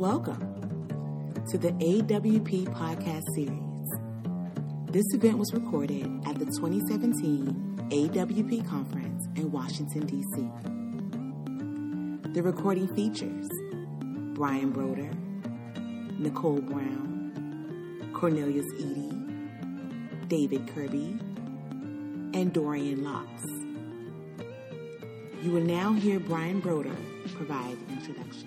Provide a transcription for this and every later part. Welcome to the AWP podcast series. This event was recorded at the 2017 AWP conference in Washington, D.C. The recording features Brian Broder, Nicole Brown, Cornelius Eady, David Kirby, and Dorianne Laux. You will now hear Brian Broder provide introductions.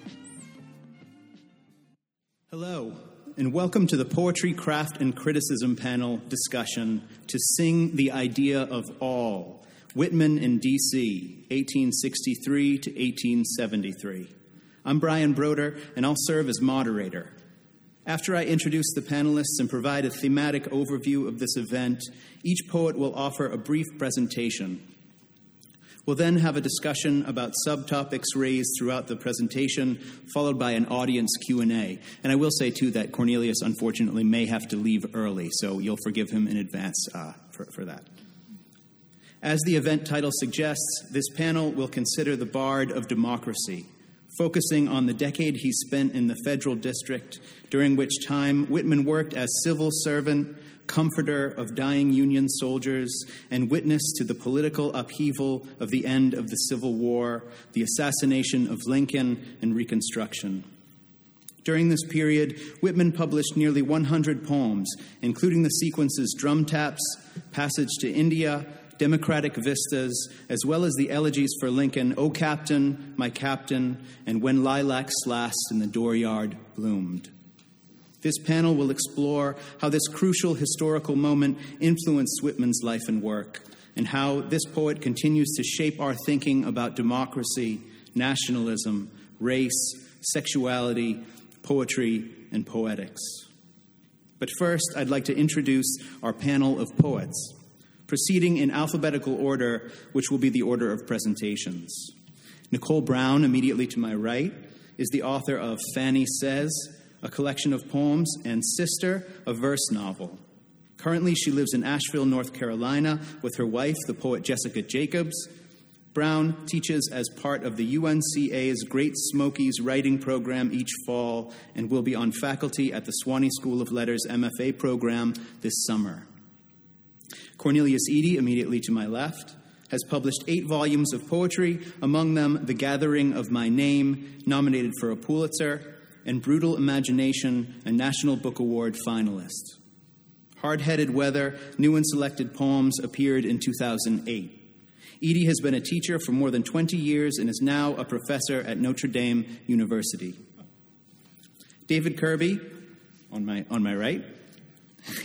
Hello, and welcome to the Poetry, Craft, and Criticism panel discussion to Sing the Idea of All, Whitman in D.C., 1863 to 1873. I'm Brian Broder, and I'll serve as moderator. After I introduce the panelists and provide a thematic overview of this event, each poet will offer a brief presentation. We'll then have a discussion about subtopics raised throughout the presentation, followed by an audience Q&A. And I will say, too, that Cornelius, unfortunately, may have to leave early, so you'll forgive him in advance for that. As the event title suggests, this panel will consider the Bard of Democracy, focusing on the decade he spent in the Federal District, during which time Whitman worked as civil servant, comforter of dying Union soldiers, and witness to the political upheaval of the end of the Civil War, the assassination of Lincoln, and Reconstruction. During this period, Whitman published nearly 100 poems, including the sequences Drum Taps, Passage to India, Democratic Vistas, as well as the elegies for Lincoln, O, Captain, My Captain, and When Lilacs Last in the Dooryard Bloomed. This panel will explore how this crucial historical moment influenced Whitman's life and work, and how this poet continues to shape our thinking about democracy, nationalism, race, sexuality, poetry, and poetics. But first, I'd like to introduce our panel of poets, proceeding in alphabetical order, which will be the order of presentations. Nicole Brown, immediately to my right, is the author of Fanny Says, a collection of poems, and Sister, a verse novel. Currently, she lives in Asheville, North Carolina, with her wife, the poet Jessica Jacobs. Brown teaches as part of the UNCA's Great Smokies writing program each fall and will be on faculty at the Sewanee School of Letters MFA program this summer. Cornelius Eady, immediately to my left, has published 8 volumes of poetry, among them The Gathering of My Name, nominated for a Pulitzer, and Brutal Imagination, a National Book Award finalist. Hard-Headed Weather, New and Selected Poems, appeared in 2008. Eady has been a teacher for more than 20 years and is now a professor at Notre Dame University. David Kirby, on my right,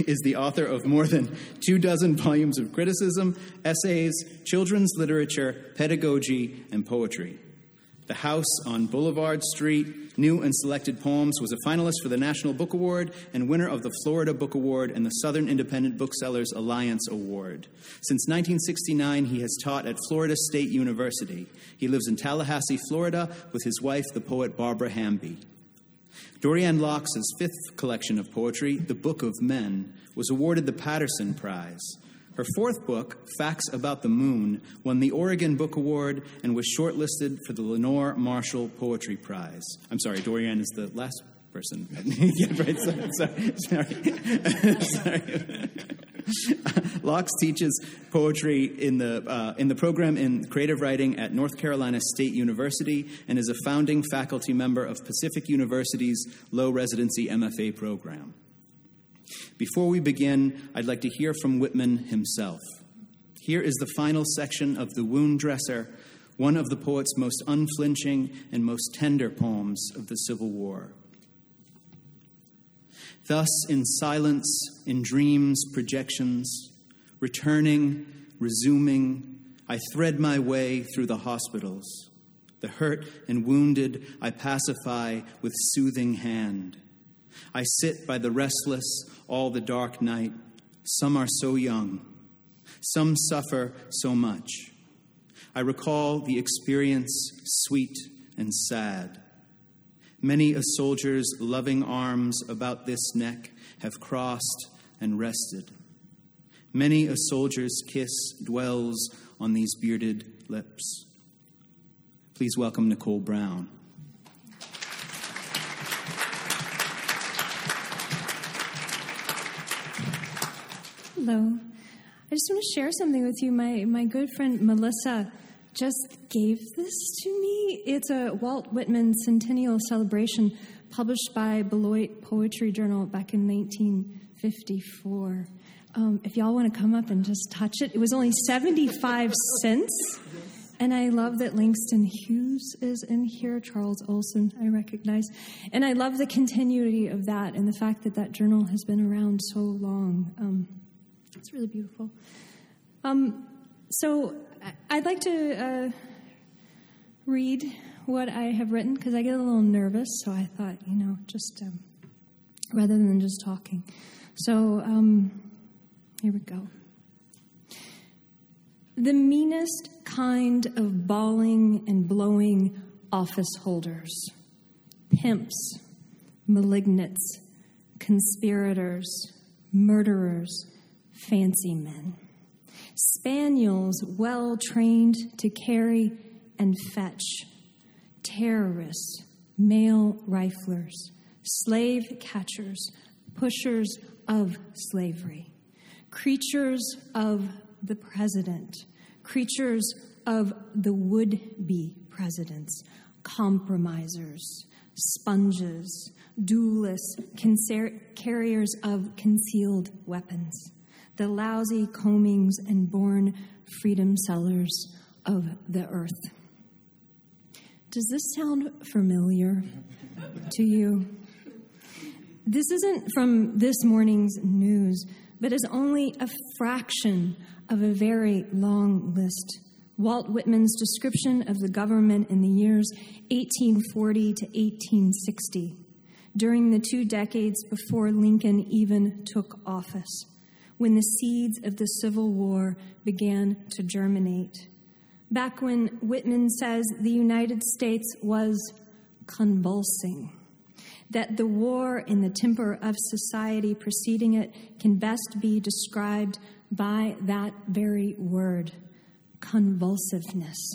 is the author of more than 24 volumes of criticism, essays, children's literature, pedagogy, and poetry. The House on Boulevard Street, New and Selected Poems, was a finalist for the National Book Award and winner of the Florida Book Award and the Southern Independent Booksellers Alliance Award. Since 1969, he has taught at Florida State University. He lives in Tallahassee, Florida, with his wife, the poet Barbara Hamby. Dorianne Laux's 5th collection of poetry, The Book of Men, was awarded the Patterson Prize. Her 4th book, Facts About the Moon, won the Oregon Book Award and was shortlisted for the Lenore Marshall Poetry Prize. I'm sorry, Dorianne is the last person. Yeah, right, sorry. Laux teaches poetry in the program in creative writing at North Carolina State University and is a founding faculty member of Pacific University's Low Residency MFA program. Before we begin, I'd like to hear from Whitman himself. Here is the final section of The Wound Dresser, one of the poet's most unflinching and most tender poems of the Civil War. Thus, in silence, in dreams, projections, returning, resuming, I thread my way through the hospitals. The hurt and wounded I pacify with soothing hand. I sit by the restless all the dark night. Some are so young. Some suffer so much. I recall the experience sweet and sad. Many a soldier's loving arms about this neck have crossed and rested. Many a soldier's kiss dwells on these bearded lips. Please welcome Nicole Brown. Hello. I just want to share something with you. My good friend Melissa just gave this to me. It's a Walt Whitman Centennial Celebration published by Beloit Poetry Journal back in 1954. If y'all want to come up and just touch it, it was only 75 cents. And I love that Langston Hughes is in here, Charles Olson, I recognize. And I love the continuity of that and the fact that that journal has been around so long. It's really beautiful. So I'd like to read what I have written because I get a little nervous. So I thought, just rather than just talking. So here we go. The meanest kind of bawling and blowing office holders, pimps, malignants, conspirators, murderers, fancy men, spaniels well trained to carry and fetch, terrorists, male riflers, slave catchers, pushers of slavery, creatures of the president, creatures of the would-be presidents, compromisers, sponges, duelists, carriers of concealed weapons, the lousy combings and born freedom sellers of the earth. Does this sound familiar to you? This isn't from this morning's news, but is only a fraction of a very long list. Walt Whitman's description of the government in the years 1840 to 1860, during the 2 decades before Lincoln even took office, when the seeds of the Civil War began to germinate, back when Whitman says the United States was convulsing, that the war in the temper of society preceding it can best be described by that very word, convulsiveness.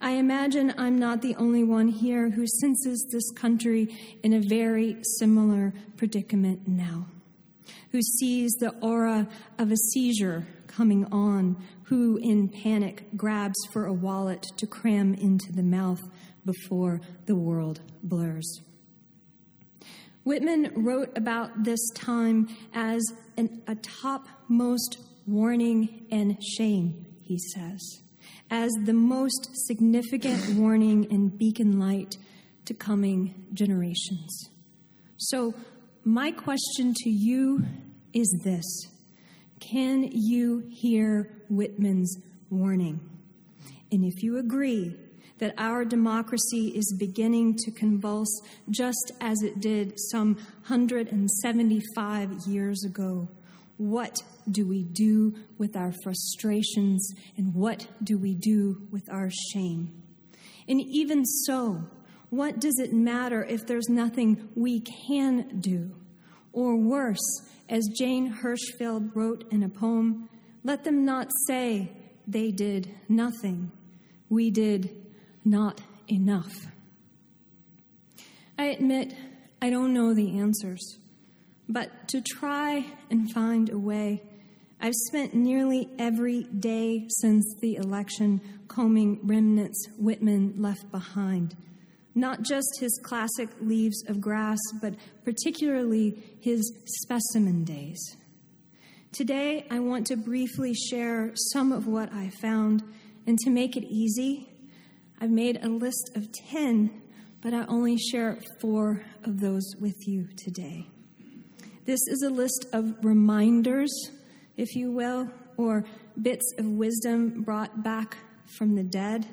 I imagine I'm not the only one here who senses this country in a very similar predicament now, who sees the aura of a seizure coming on, who in panic grabs for a wallet to cram into the mouth before the world blurs. Whitman wrote about this time as a topmost warning and shame, he says, as the most significant warning and beacon light to coming generations. So my question to you is this: can you hear Whitman's warning? And if you agree that our democracy is beginning to convulse just as it did some 175 years ago, what do we do with our frustrations, and what do we do with our shame? And even so, what does it matter if there's nothing we can do? Or worse, as Jane Hirschfeld wrote in a poem, let them not say they did nothing. We did not enough. I admit I don't know the answers, but to try and find a way, I've spent nearly every day since the election combing remnants Whitman left behind, not just his classic Leaves of Grass, but particularly his specimen days. Today, I want to briefly share some of what I found, and to make it easy, I've made a list of 10, but I only share 4 of those with you today. This is a list of reminders, if you will, or bits of wisdom brought back from the dead.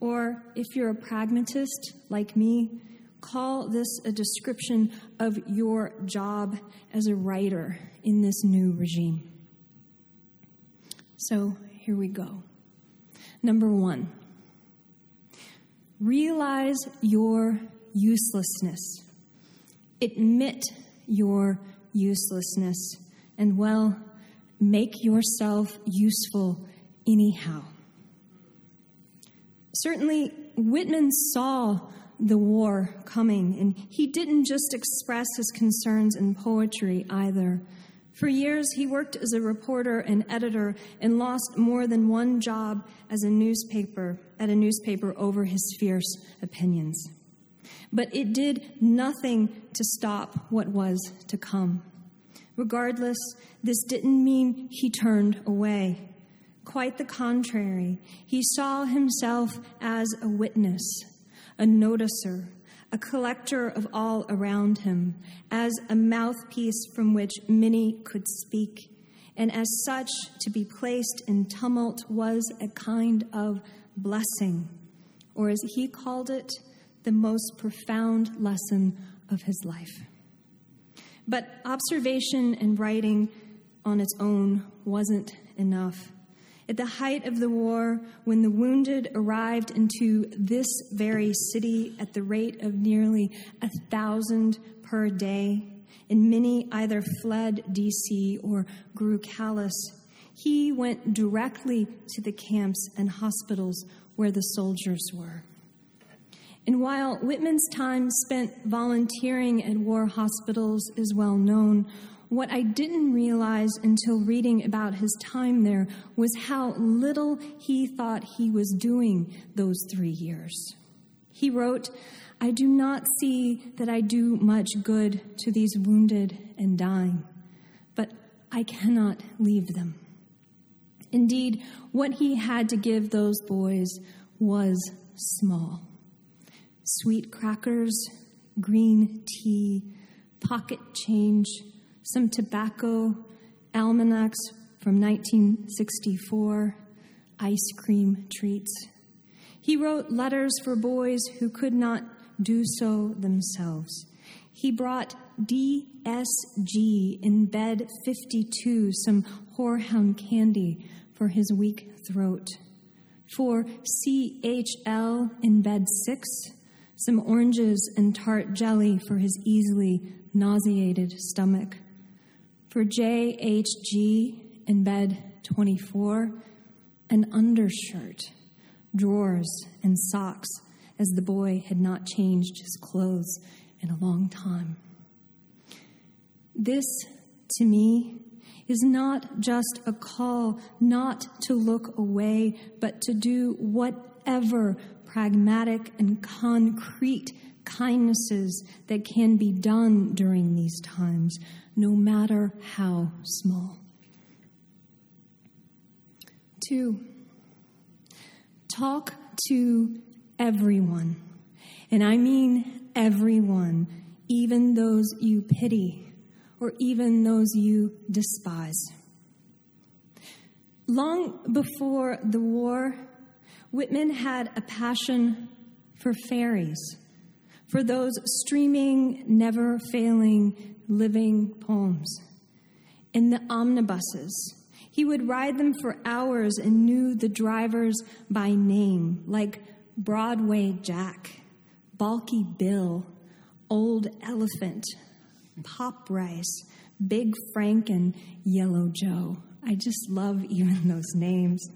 Or if you're a pragmatist like me, call this a description of your job as a writer in this new regime. So here we go. Number 1. Realize your uselessness. Admit your uselessness. And, well, make yourself useful anyhow. Certainly, Whitman saw the war coming, and he didn't just express his concerns in poetry either. For years, he worked as a reporter and editor and lost more than one job at a newspaper over his fierce opinions. But it did nothing to stop what was to come. Regardless, this didn't mean he turned away. Quite the contrary, he saw himself as a witness, a noticer, a collector of all around him, as a mouthpiece from which many could speak, and as such, to be placed in tumult was a kind of blessing, or as he called it, the most profound lesson of his life. But observation and writing on its own wasn't enough. At the height of the war, when the wounded arrived into this very city at the rate of nearly 1,000 per day, and many either fled D.C. or grew callous, he went directly to the camps and hospitals where the soldiers were. And while Whitman's time spent volunteering at war hospitals is well known, what I didn't realize until reading about his time there was how little he thought he was doing those 3 years. He wrote, "I do not see that I do much good to these wounded and dying, but I cannot leave them." Indeed, what he had to give those boys was small. Sweet crackers, green tea, pocket change, some tobacco, almanacs from 1964, ice cream treats. He wrote letters for boys who could not do so themselves. He brought DSG in bed 52, some hoarhound candy for his weak throat. For CHL in bed 6, some oranges and tart jelly for his easily nauseated stomach. For JHG in bed 24, an undershirt, drawers, and socks, as the boy had not changed his clothes in a long time. This, to me, is not just a call not to look away, but to do whatever pragmatic and concrete kindnesses that can be done during these times, no matter how small. 2, talk to everyone, and I mean everyone, even those you pity or even those you despise. Long before the war, Whitman had a passion for fairies, for those streaming, never-failing, living poems. In the omnibuses, he would ride them for hours and knew the drivers by name, like Broadway Jack, Balky Bill, Old Elephant, Pop Rice, Big Frank, and Yellow Joe. I just love even those names.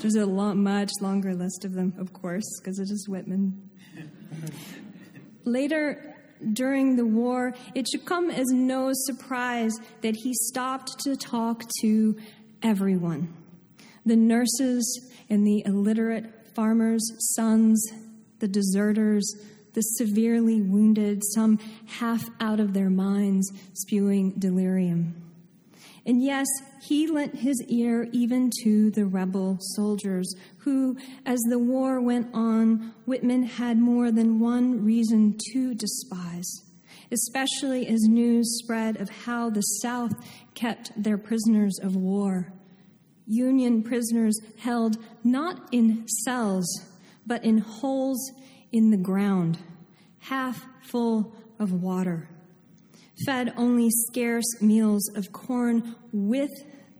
There's a much longer list of them, of course, because it is Whitman. Later, during the war, it should come as no surprise that he stopped to talk to everyone. The nurses and the illiterate farmers' sons, the deserters, the severely wounded, some half out of their minds, spewing delirium. And yes, he lent his ear even to the rebel soldiers who, as the war went on, Whitman had more than one reason to despise, especially as news spread of how the South kept their prisoners of war. Union prisoners held not in cells, but in holes in the ground, half full of water, fed only scarce meals of corn with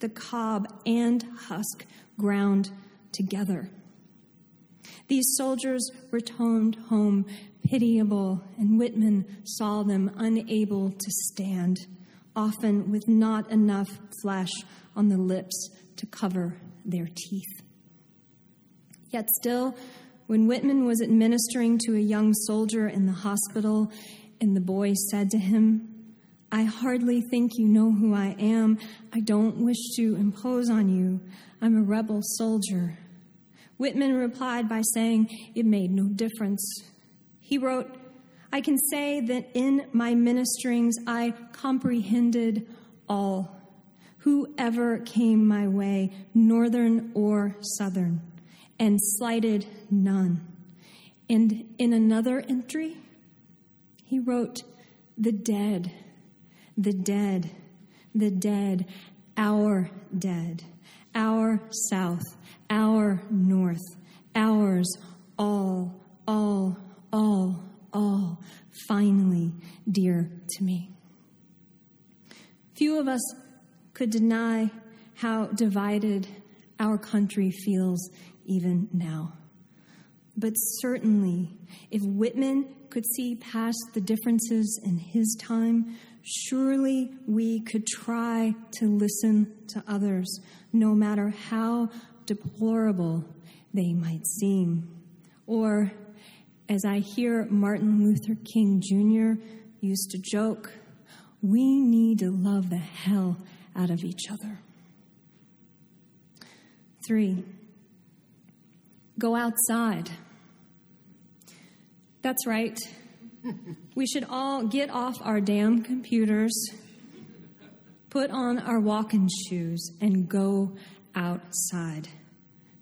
the cob and husk ground together. These soldiers returned home pitiable, and Whitman saw them unable to stand, often with not enough flesh on the lips to cover their teeth. Yet still, when Whitman was administering to a young soldier in the hospital, and the boy said to him, I hardly think you know who I am. I don't wish to impose on you. I'm a rebel soldier." Whitman replied by saying it made no difference. He wrote, "I can say that in my ministerings I comprehended all, whoever came my way, northern or southern, and slighted none." And in another entry, he wrote, "The dead, the dead, the dead, our dead, our south, our north, ours, all, finally dear to me." Few of us could deny how divided our country feels even now. But certainly, if Whitman could see past the differences in his time, surely we could try to listen to others, no matter how deplorable they might seem. Or, as I hear Martin Luther King Jr. used to joke, we need to love the hell out of each other. 3, go outside. That's right. We should all get off our damn computers, put on our walking shoes, and go outside.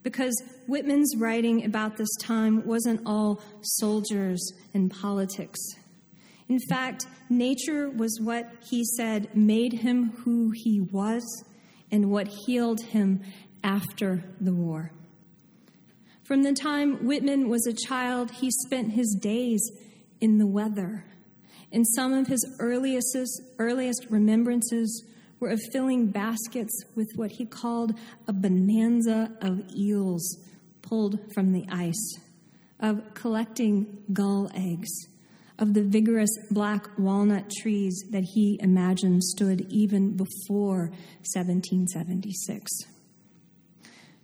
Because Whitman's writing about this time wasn't all soldiers and politics. In fact, nature was what he said made him who he was and what healed him after the war. From the time Whitman was a child, he spent his days in the weather, and some of his earliest remembrances were of filling baskets with what he called a bonanza of eels pulled from the ice, of collecting gull eggs, of the vigorous black walnut trees that he imagined stood even before 1776.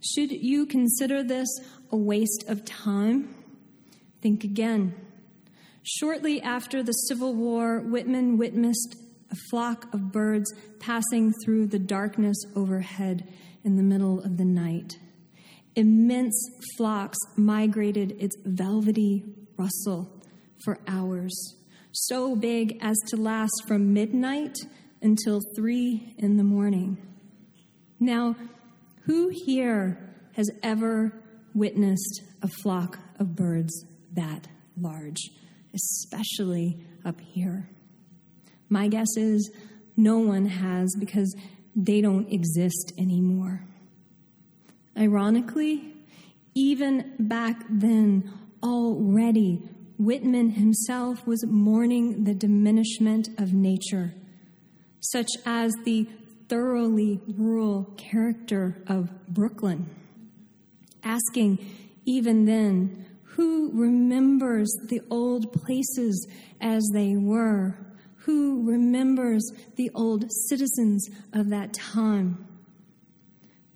Should you consider this a waste of time? Think again. Shortly after the Civil War, Whitman witnessed a flock of birds passing through the darkness overhead in the middle of the night. Immense flocks migrated its velvety rustle for hours, so big as to last from midnight until 3 a.m. Now, who here has ever witnessed a flock of birds that large, especially up here? My guess is no one has, because they don't exist anymore. Ironically, even back then, already, Whitman himself was mourning the diminishment of nature, such as the thoroughly rural character of Brooklyn, asking even then, who remembers the old places as they were? Who remembers the old citizens of that time?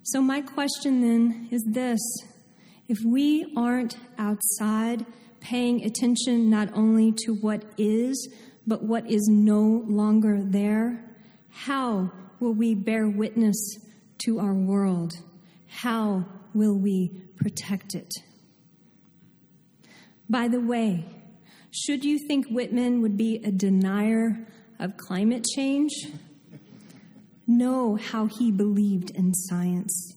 So my question then is this: if we aren't outside paying attention not only to what is, but what is no longer there, how will we bear witness to our world? How will we protect it? By the way, should you think Whitman would be a denier of climate change? Know how he believed in science,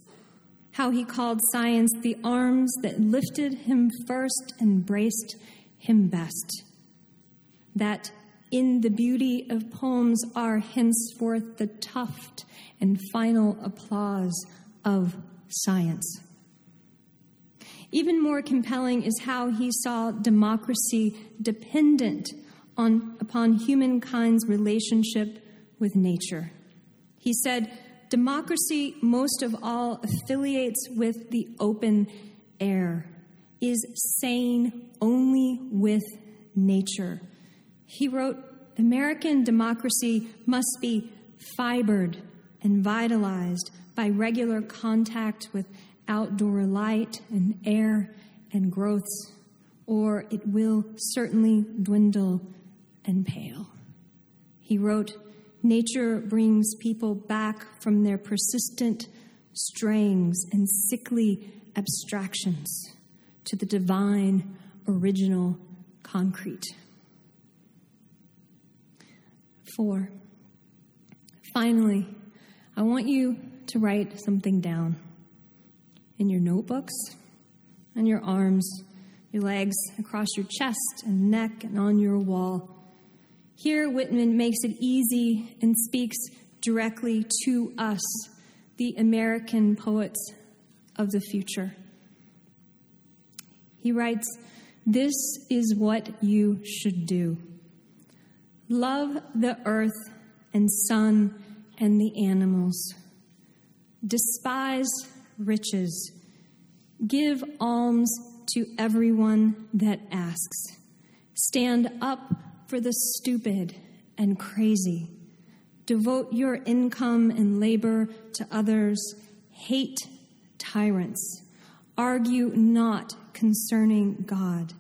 how he called science the arms that lifted him first and embraced him best. That in the beauty of poems are henceforth the tuft and final applause of science. Even more compelling is how he saw democracy dependent upon humankind's relationship with nature. He said, "Democracy, most of all, affiliates with the open air, is sane only with nature." He wrote, "American democracy must be fibered and vitalized by regular contact with outdoor light and air and growths, or it will certainly dwindle and pale." He wrote, Nature brings people back from their persistent strayings and sickly abstractions to the divine, original concrete. 4. Finally, I want you to write something down in your notebooks, on your arms, your legs, across your chest and neck, and on your wall. Here, Whitman makes it easy and speaks directly to us, the American poets of the future. He writes, "This is what you should do. Love the earth and sun and the animals. Despise riches. Give alms to everyone that asks. Stand up for the stupid and crazy. Devote your income and labor to others. Hate tyrants. Argue not concerning God.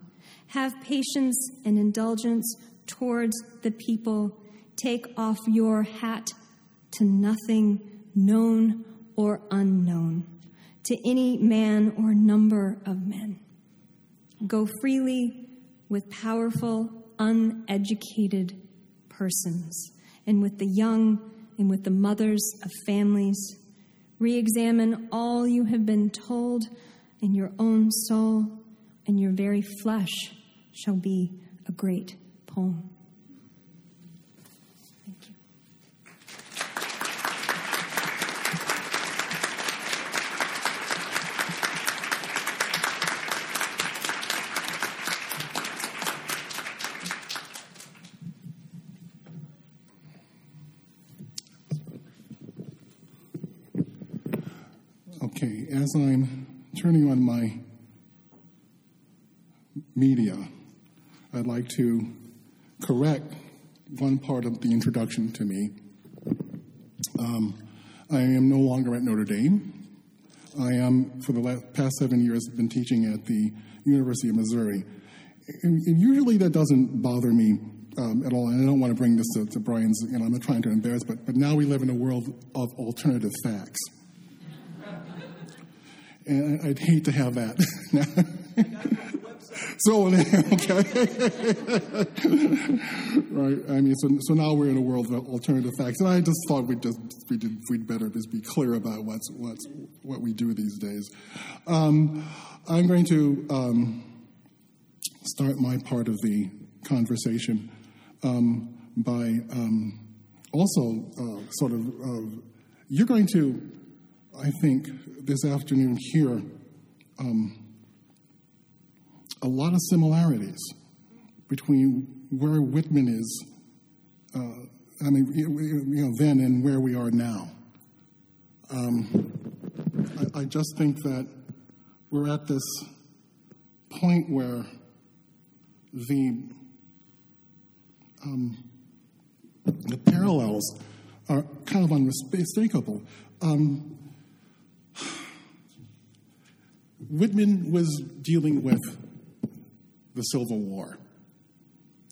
Have patience and indulgence towards the people. Take off your hat to nothing known or unknown, to any man or number of men. Go freely with powerful, uneducated persons, and with the young, and with the mothers of families. Re-examine all you have been told, and your own soul and your very flesh shall be a great poem." Thank you. Okay, as I'm turning on my media, I'd like to correct one part of the introduction to me. I am no longer at Notre Dame. I am, for the past 7 years, been teaching at the University of Missouri. And usually that doesn't bother me at all, and I don't want to bring this to Brian's, and I'm not trying to embarrass, but now we live in a world of alternative facts. And I'd hate to have that. So, okay. Right, I mean, so now we're in a world of alternative facts. And I just thought we'd better just be clear about what we do these days. I'm going to start my part of the conversation by also sort of, you're going to, I think, this afternoon here, a lot of similarities between where Whitman is, then and where we are now. I just think that we're at this point where the parallels are kind of unmistakable. Whitman was dealing with the Civil War.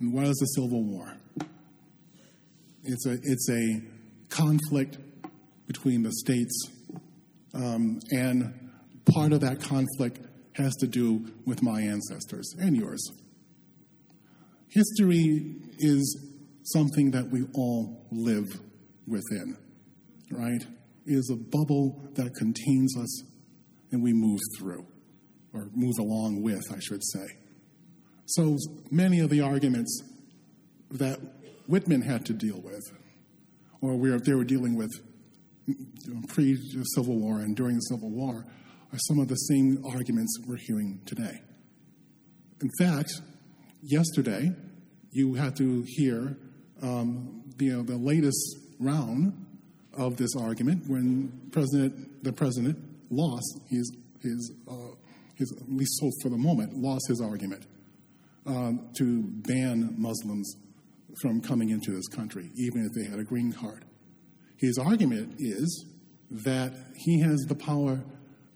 And what is the Civil War? It's a conflict between the states, and part of that conflict has to do with my ancestors and yours. History is something that we all live within, right? It is a bubble that contains us, and we move through, or move along with, I should say. So many of the arguments that Whitman had to deal with, or they were dealing with pre-Civil War and during the Civil War, are some of the same arguments we're hearing today. In fact, yesterday, you had to hear the latest round of this argument when the president lost his, at least so for the moment, lost his argument to ban Muslims from coming into this country, even if they had a green card. His argument is that he has the power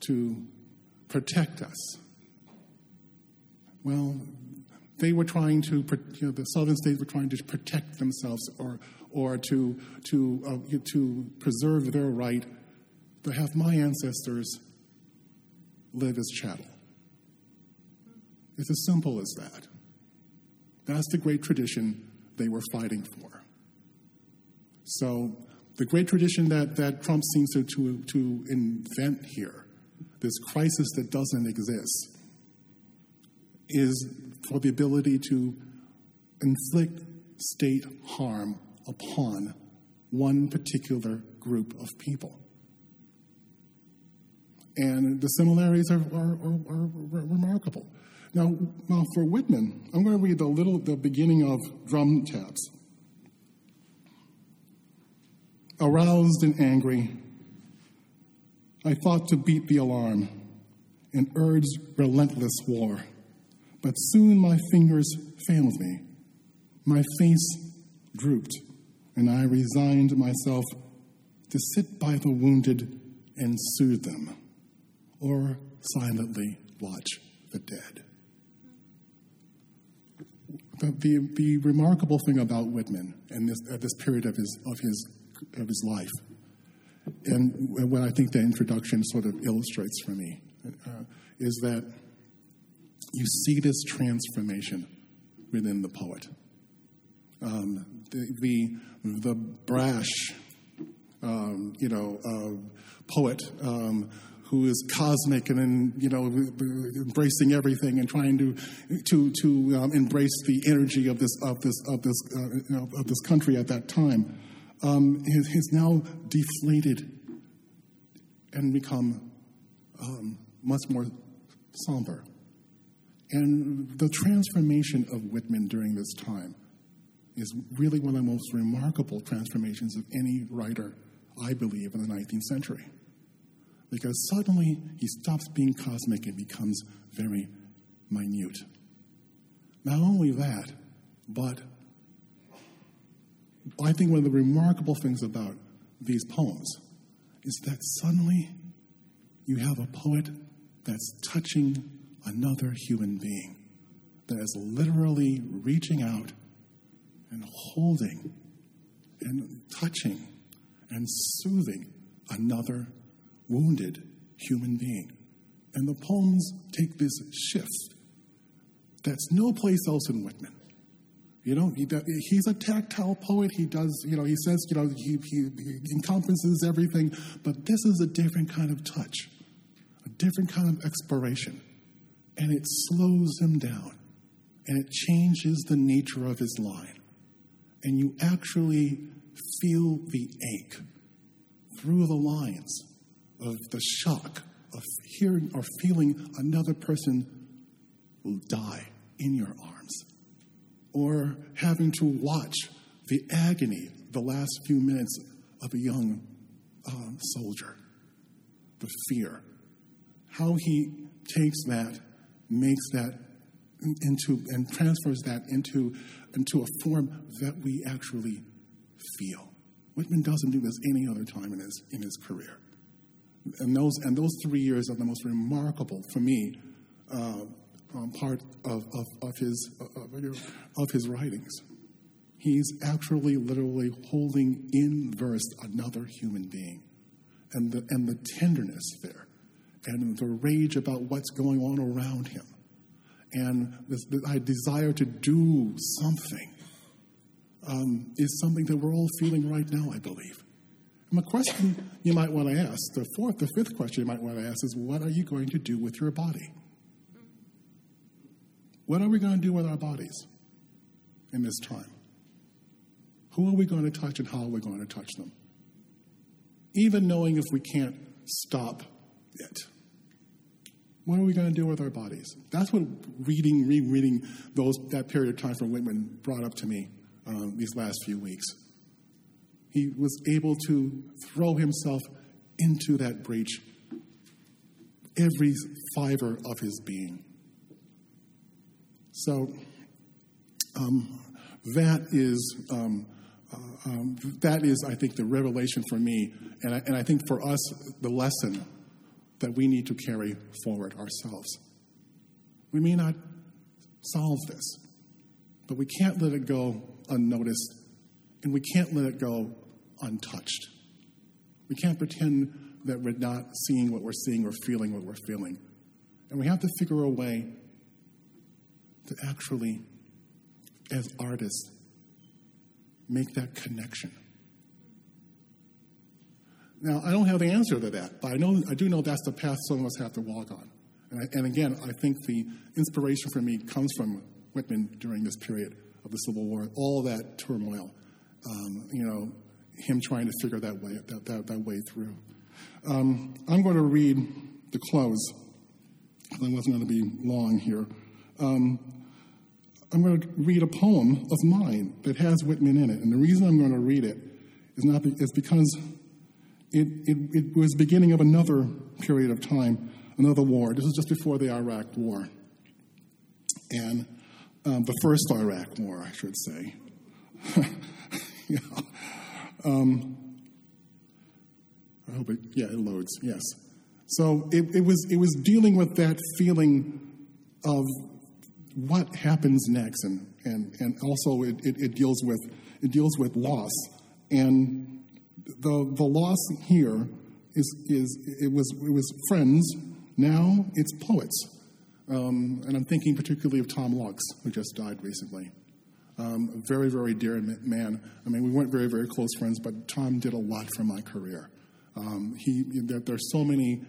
to protect us. Well, they were trying to, the southern states were trying to protect themselves or to preserve their right to have my ancestors live as chattel. It's as simple as that. That's the great tradition they were fighting for. So the great tradition that Trump seems to invent here, this crisis that doesn't exist, is for the ability to inflict state harm upon one particular group of people. And the similarities are remarkable. Now, for Whitman, I'm going to read the beginning of Drum Taps. Aroused and angry, I thought to beat the alarm and urge relentless war, but soon my fingers failed me. My face drooped, and I resigned myself to sit by the wounded and soothe them, or silently watch the dead. The remarkable thing about Whitman and this period of his life, and what I think the introduction sort of illustrates for me, is that you see this transformation within the poet. The brash, poet who is cosmic and then embracing everything and trying to embrace the energy of this country at that time. Has now deflated and become much more somber. And the transformation of Whitman during this time is really one of the most remarkable transformations of any writer, I believe, in the 19th century. Because suddenly he stops being cosmic and becomes very minute. Not only that, but I think one of the remarkable things about these poems is that suddenly you have a poet that's touching another human being, that is literally reaching out and holding and touching and soothing another wounded human being. And the poems take this shift that's no place else in Whitman. He's a tactile poet. He does, he says, he encompasses everything. But this is a different kind of touch, a different kind of exploration. And it slows him down. And it changes the nature of his line. And you actually feel the ache through the lines of the shock of hearing or feeling another person die in your arms, or having to watch the agony the last few minutes of a young soldier, the fear. How he takes that, makes that into, and transfers that into a form that we actually feel. Whitman doesn't do this any other time in his career. And those 3 years are the most remarkable, for me, part of his writings. He's actually literally holding in verse another human being, and the tenderness there, and the rage about what's going on around him, and the desire to do something is something that we're all feeling right now, I believe. And the question you might want to ask, the fifth question you might want to ask is, what are you going to do with your body? What are we going to do with our bodies in this time? Who are we going to touch and how are we going to touch them? Even knowing if we can't stop it, what are we going to do with our bodies? That's what rereading that period of time from Whitman brought up to me these last few weeks. He was able to throw himself into that breach, every fiber of his being. So that is, I think, the revelation for me, and I think for us, the lesson that we need to carry forward ourselves. We may not solve this. But we can't let it go unnoticed, and we can't let it go untouched. We can't pretend that we're not seeing what we're seeing or feeling what we're feeling. And we have to figure a way to actually, as artists, make that connection. Now, I don't have the answer to that, but I do know that's the path some of us have to walk on. And again, I think the inspiration for me comes from Whitman during this period of the Civil War, all that turmoil, him trying to figure that way through. I'm going to read the close. I wasn't going to be long here. I'm going to read a poem of mine that has Whitman in it. And the reason I'm going to read it is because it was the beginning of another period of time, another war. This is just before the Iraq War. And the first Iraq War, I should say. Yeah. I hope it loads, yes. So it was dealing with that feeling of what happens next, and also it deals with loss, and the loss here was friends. Now it's poets, and I'm thinking particularly of Tom Lux, who just died recently. A very, very dear man. I mean, we weren't very, very close friends, but Tom did a lot for my career. There are so many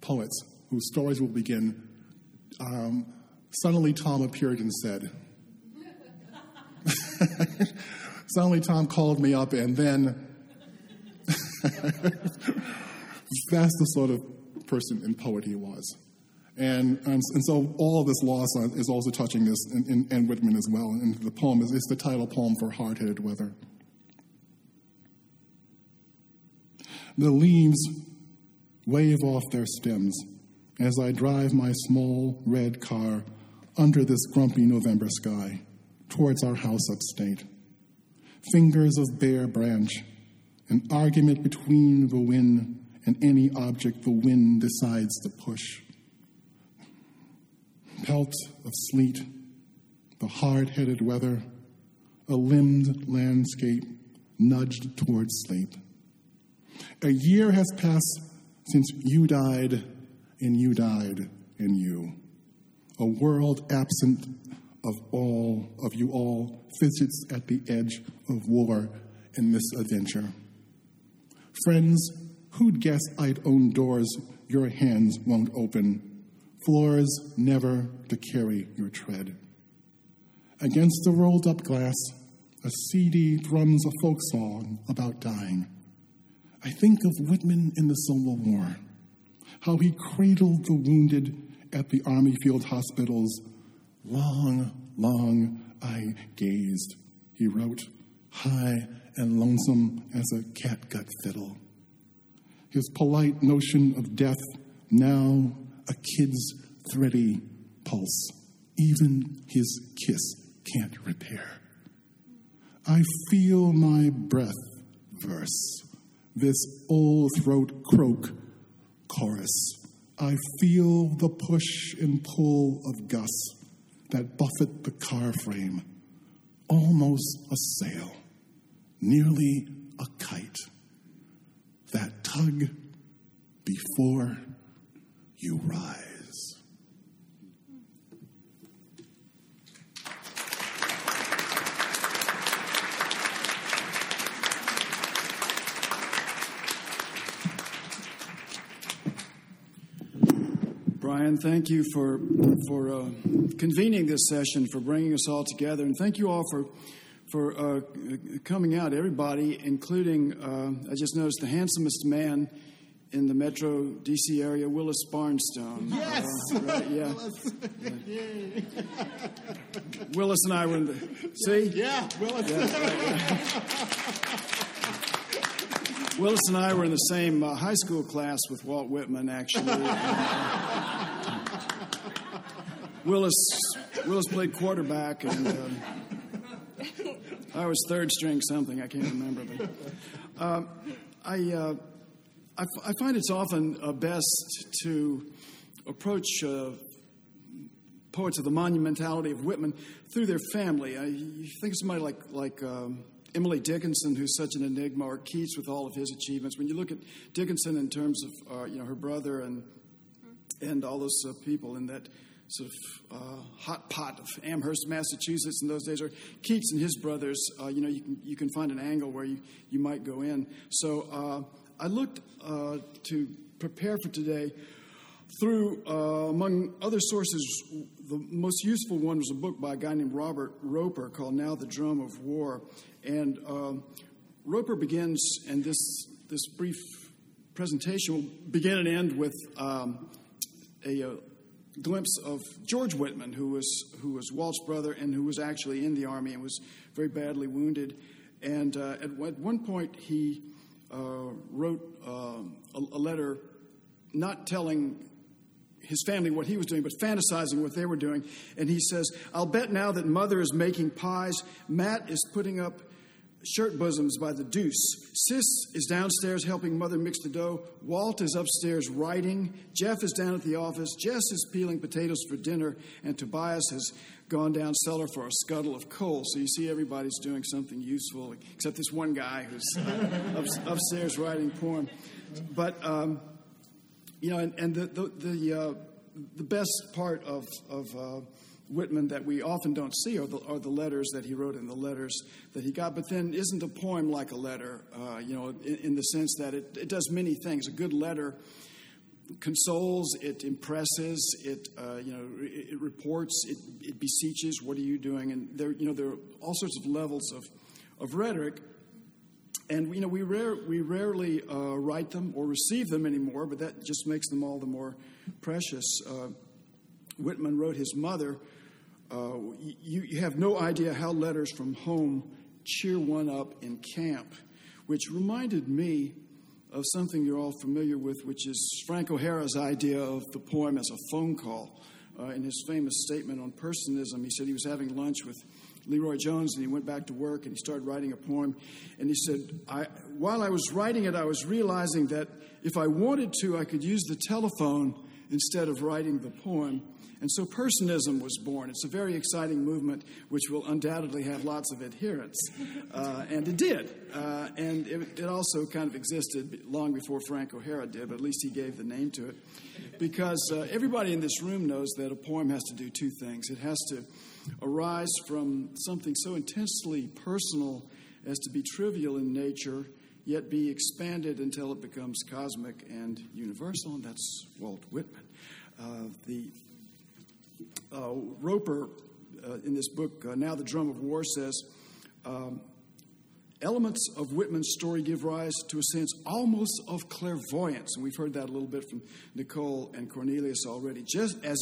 poets whose stories will begin. Suddenly Tom appeared and said, suddenly Tom called me up, and then that's the sort of person in poet he was. And so all of this loss is also touching this, and Whitman as well. And the poem is the title poem for Hard-Headed Weather. The leaves wave off their stems as I drive my small red car under this grumpy November sky towards our house upstate. Fingers of bare branch, an argument between the wind and any object the wind decides to push. Pelt of sleet, the hard-headed weather, a limbed landscape nudged towards sleep. A year has passed since you died, and you died, and you. A world absent of all of you all fidgets at the edge of war and misadventure. Friends, who'd guess I'd own doors your hands won't open, floors never to carry your tread. Against the rolled-up glass, a CD thrums a folk song about dying. I think of Whitman in the Civil War, how he cradled the wounded at the Army Field Hospitals. Long, long I gazed, he wrote, high and lonesome as a catgut fiddle. His polite notion of death, now a kid's thready pulse, even his kiss can't repair. I feel my breath verse. This old throat croak, chorus. I feel the push and pull of gusts that buffet the car frame. Almost a sail, nearly a kite. That tug before you rise. Brian, thank you for convening this session, for bringing us all together, and thank you all for coming out, everybody, including, I just noticed the handsomest man in the Metro D.C. area, Willis Barnstone. Yes! Right, yeah. Willis. Yeah. Willis and I were in the... See? Yeah, Willis. Yeah, right. Willis and I were in the same high school class with Walt Whitman, actually. Willis played quarterback, and I was third string something. I can't remember. But I find it's often best to approach poets of the monumentality of Whitman through their family. You think of somebody like Emily Dickinson, who's such an enigma, or Keats with all of his achievements. When you look at Dickinson in terms of her brother and all those people in that sort of hot pot of Amherst, Massachusetts in those days, or Keats and his brothers, you can find an angle where you might go in. So I looked to prepare for today through, among other sources, the most useful one was a book by a guy named Robert Roper called Now the Drum of War. And Roper begins, and this brief presentation will begin and end with a glimpse of George Whitman, who was Walt's brother and who was actually in the army and was very badly wounded. And at one point he wrote a letter not telling his family what he was doing, but fantasizing what they were doing. And he says, "I'll bet now that Mother is making pies, Matt is putting up shirt bosoms by the deuce, Sis is downstairs helping Mother mix the dough, Walt is upstairs writing, Jeff is down at the office, Jess is peeling potatoes for dinner, and Tobias has gone down cellar for a scuttle of coal." So you see everybody's doing something useful, except this one guy who's upstairs writing porn. But... the best part of Whitman that we often don't see are the letters that he wrote and the letters that he got. But then, isn't a poem like a letter? In the sense that it does many things. A good letter consoles, it impresses, it reports, it beseeches. What are you doing? And there are all sorts of levels of rhetoric. And we rarely write them or receive them anymore, but that just makes them all the more precious. Whitman wrote his mother, "You have no idea how letters from home cheer one up in camp," which reminded me of something you're all familiar with, which is Frank O'Hara's idea of the poem as a phone call. In his famous statement on Personism, he said he was having lunch with Leroy Jones, and he went back to work, and he started writing a poem. And he said, while I was writing it, I was realizing that if I wanted to, I could use the telephone instead of writing the poem. And so Personism was born. It's a very exciting movement, which will undoubtedly have lots of adherents. And it did. And it also kind of existed long before Frank O'Hara did, but at least he gave the name to it. Because everybody in this room knows that a poem has to do two things. It has to arise from something so intensely personal as to be trivial in nature, yet be expanded until it becomes cosmic and universal, and that's Walt Whitman. Roper, in this book, Now the Drum of War, says, "Elements of Whitman's story give rise to a sense almost of clairvoyance," and we've heard that a little bit from Nicole and Cornelius already, just as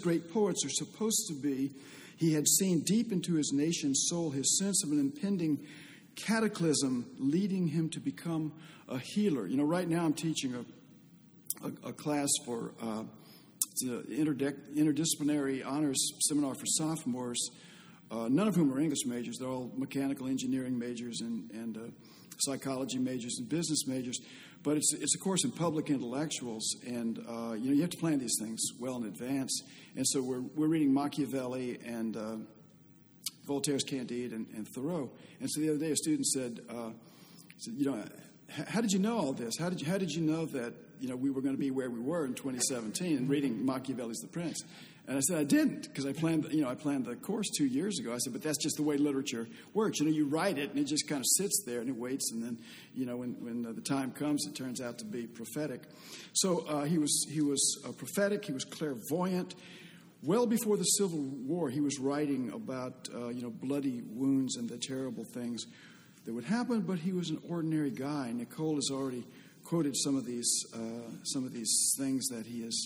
great poets are supposed to be. He had seen deep into his nation's soul his sense of an impending cataclysm leading him to become a healer. Right now I'm teaching a class for it's an interdisciplinary honors seminar for sophomores, none of whom are English majors. They're all mechanical engineering majors and psychology majors and business majors. But it's a course in public intellectuals, and you have to plan these things well in advance. And so we're reading Machiavelli and Voltaire's Candide and Thoreau. And so the other day a student said, "How did you know all this? How did you know that we were going to be where we were in 2017 and reading Machiavelli's The Prince?" And I said, "I didn't, because I planned the course 2 years ago." I said, "But that's just the way literature works. You write it, and it just kind of sits there, and it waits, and then, when the time comes, it turns out to be prophetic." So he was prophetic. He was clairvoyant. Well before the Civil War, he was writing about bloody wounds and the terrible things that would happen. But he was an ordinary guy. Nicole has already quoted some of these things that he has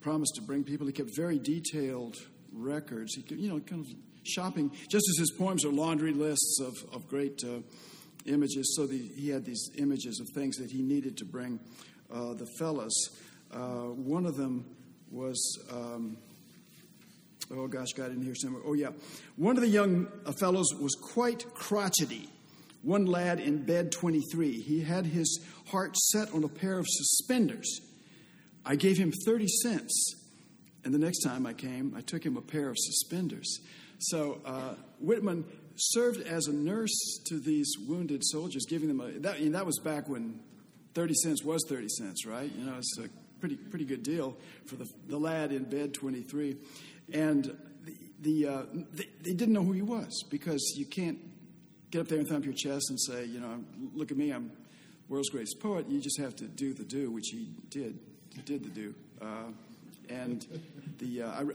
promised to bring people. He kept very detailed records. He could, kind of shopping. Just as his poems are laundry lists of great images, so he had these images of things that he needed to bring the fellas. One of them was, got in here somewhere. Oh, yeah. One of the young fellows was quite crotchety. One lad in bed 23. He had his heart set on a pair of suspenders. I gave him 30 cents And the next time I came, I took him a pair of suspenders. So Whitman served as a nurse to these wounded soldiers, giving them that was back when 30 cents was 30 cents, right? You know, it's a pretty good deal for the lad in bed 23. And they didn't know who he was, because you can't get up there and thump your chest and say, you know, look at me, I'm world's greatest poet. You just have to do the do, which he did. He did the do.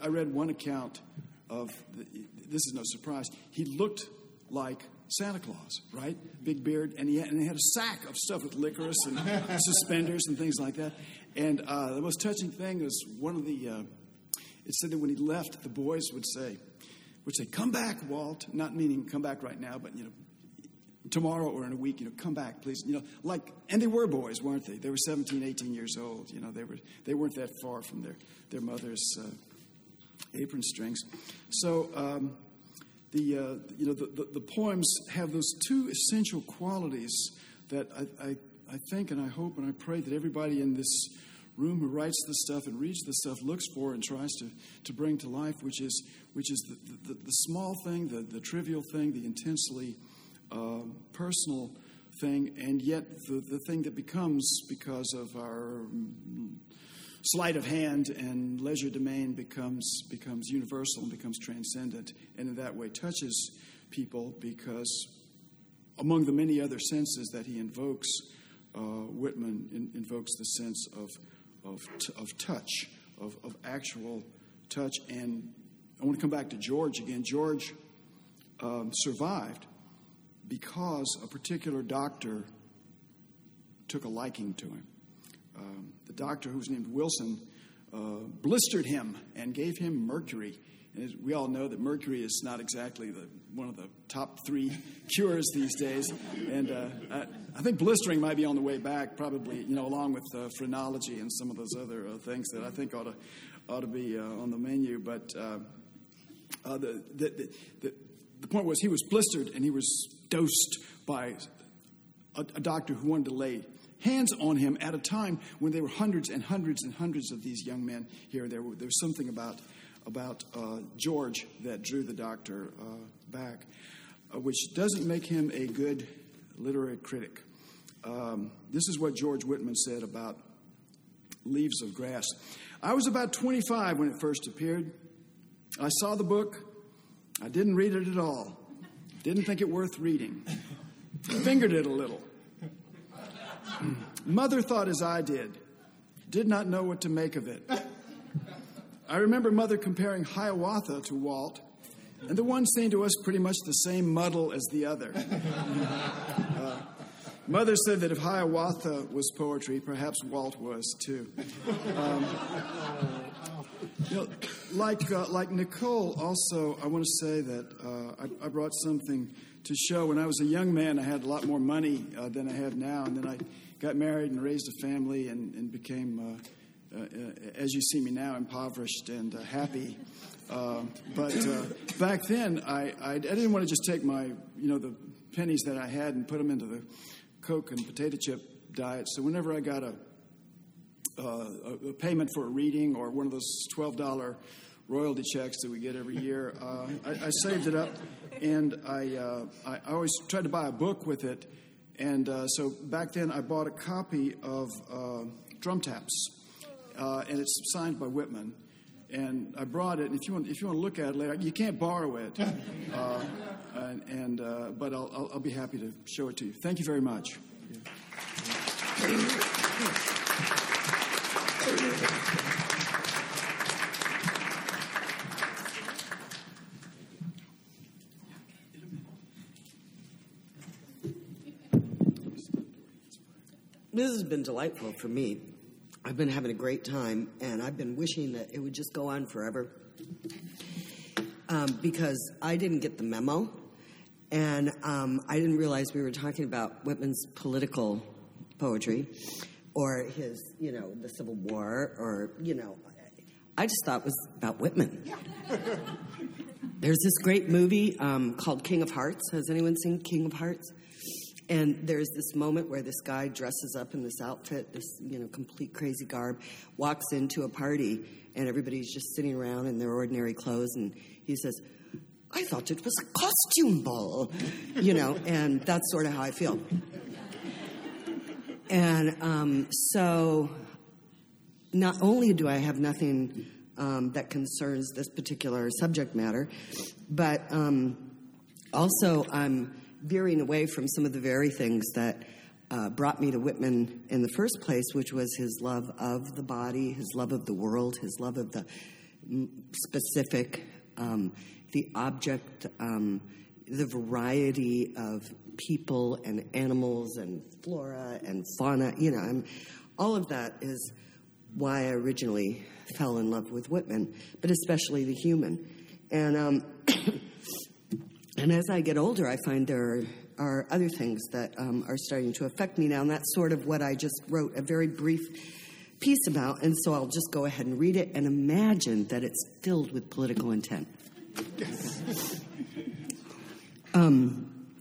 I read one account of, this is no surprise, he looked like Santa Claus, right? Big beard, and he had a sack of stuff with licorice and suspenders and things like that. And the most touching thing was one of the, it said that when he left, the boys would say, come back, Walt, not meaning come back right now, but, you know, tomorrow or in a week, you know, come back, please. You know, like, and they were boys, weren't they? They were 17, 18 years old. You know, they weren't that far from their mother's apron strings. So the poems have those two essential qualities that I think and I hope and I pray that everybody in this room who writes this stuff and reads this stuff looks for and tries to bring to life, which is the small thing, the trivial thing, the intensely personal thing, and yet the thing that becomes, because of our sleight of hand and leisure domain, becomes universal and becomes transcendent, and in that way touches people, because among the many other senses that he invokes, Whitman invokes the sense of touch, of actual touch. And I want to come back to George again. George survived because a particular doctor took a liking to him. The doctor, who was named Wilson, blistered him and gave him mercury. And we all know that mercury is not exactly one of the top three cures these days. And I think blistering might be on the way back, probably, you know, along with phrenology and some of those other things that I think ought to be on the menu. But the point was, he was blistered and he was dosed by a doctor who wanted to lay hands on him at a time when there were hundreds and hundreds and hundreds of these young men here. There was something about George that drew the doctor back, which doesn't make him a good literary critic. This is what George Whitman said about Leaves of Grass. I was about 25 when it first appeared. I saw the book. I didn't read it at all. Didn't think it worth reading. Fingered it a little. Mother thought as I did. Did not know what to make of it. I remember Mother comparing Hiawatha to Walt, and the one seemed to us pretty much the same muddle as the other. Mother said that if Hiawatha was poetry, perhaps Walt was too. Like Nicole, also, I want to say that I brought something to show. When I was a young man, I had a lot more money than I have now, and then I got married and raised a family and became... as you see me now, impoverished and happy. But back then, I didn't want to just take my, you know, the pennies that I had and put them into the Coke and potato chip diet. So whenever I got a payment for a reading or one of those $12 royalty checks that we get every year, I saved it up, and I always tried to buy a book with it. And so back then, I bought a copy of Drum Taps. And it's signed by Whitman, and I brought it. And if you want to look at it later, you can't borrow it. But I'll be happy to show it to you. Thank you very much. This has been delightful for me. I've been having a great time, and I've been wishing that it would just go on forever, because I didn't get the memo, and I didn't realize we were talking about Whitman's political poetry, or his, you know, the Civil War, or, you know, I just thought it was about Whitman. There's this great movie called King of Hearts. Has anyone seen King of Hearts? And there's this moment where this guy dresses up in this outfit, this, you know, complete crazy garb, walks into a party, and everybody's just sitting around in their ordinary clothes, and he says, I thought it was a costume ball, you know, and that's sort of how I feel. And so not only do I have nothing that concerns this particular subject matter, but also I'm veering away from some of the very things that brought me to Whitman in the first place, which was his love of the body, his love of the world, his love of the specific, the object, the variety of people and animals and flora and fauna. You know, all of that is why I originally fell in love with Whitman, but especially the human. And and as I get older, I find there are other things that are starting to affect me now, and that's sort of what I just wrote a very brief piece about, and so I'll just go ahead and read it and imagine that it's filled with political intent.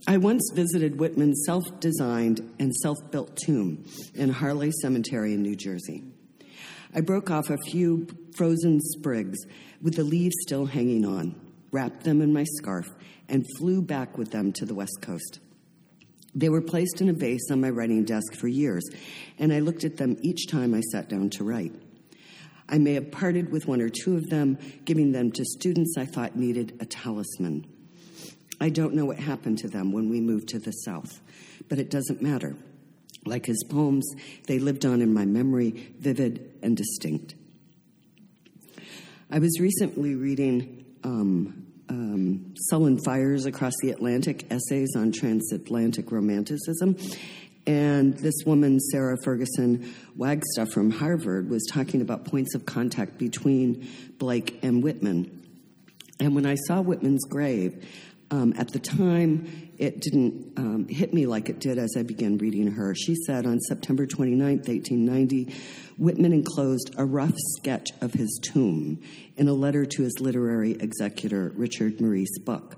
I once visited Whitman's self-designed and self-built tomb in Harley Cemetery in New Jersey. I broke off a few frozen sprigs with the leaves still hanging on, wrapped them in my scarf, and flew back with them to the West Coast. They were placed in a vase on my writing desk for years, and I looked at them each time I sat down to write. I may have parted with one or two of them, giving them to students I thought needed a talisman. I don't know what happened to them when we moved to the South, but it doesn't matter. Like his poems, they lived on in my memory, vivid and distinct. I was recently reading Sullen Fires Across the Atlantic, Essays on Transatlantic Romanticism, and this woman, Sarah Ferguson Wagstaff from Harvard, was talking about points of contact between Blake and Whitman. And when I saw Whitman's grave, at the time, it didn't hit me like it did as I began reading her. She said, on September 29th, 1890, Whitman enclosed a rough sketch of his tomb in a letter to his literary executor, Richard Maurice Buck.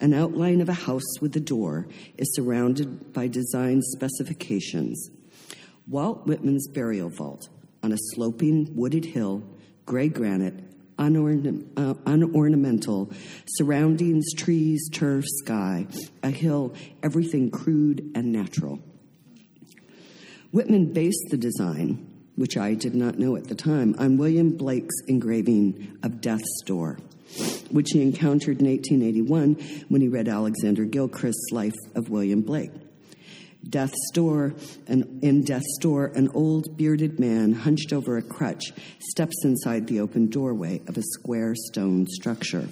An outline of a house with a door is surrounded by design specifications. Walt Whitman's burial vault on a sloping wooded hill, gray granite, unornamental, surroundings, trees, turf, sky, a hill, everything crude and natural. Whitman based the design, which I did not know at the time, on William Blake's engraving of Death's Door, which he encountered in 1881 when he read Alexander Gilchrist's Life of William Blake. In Death's Door, an old bearded man hunched over a crutch steps inside the open doorway of a square stone structure.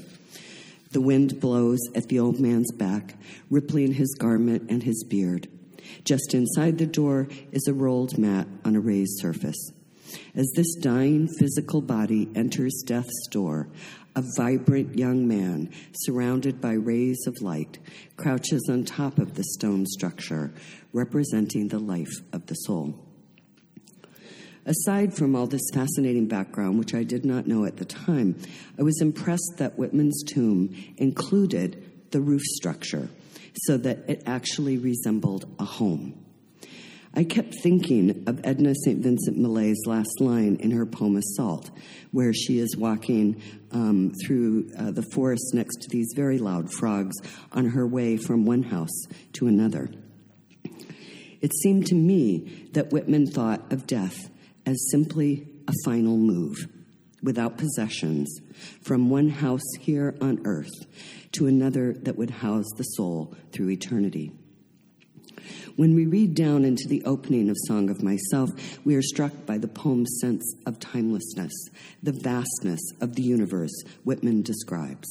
The wind blows at the old man's back, rippling his garment and his beard. Just inside the door is a rolled mat on a raised surface. As this dying physical body enters Death's Door, a vibrant young man, surrounded by rays of light, crouches on top of the stone structure, representing the life of the soul. Aside from all this fascinating background, which I did not know at the time, I was impressed that Whitman's tomb included the roof structure, so that it actually resembled a home. I kept thinking of Edna St. Vincent Millay's last line in her poem Assault, where she is walking through the forest next to these very loud frogs on her way from one house to another. It seemed to me that Whitman thought of death as simply a final move, without possessions, from one house here on earth to another that would house the soul through eternity. When we read down into the opening of Song of Myself, we are struck by the poem's sense of timelessness, the vastness of the universe Whitman describes.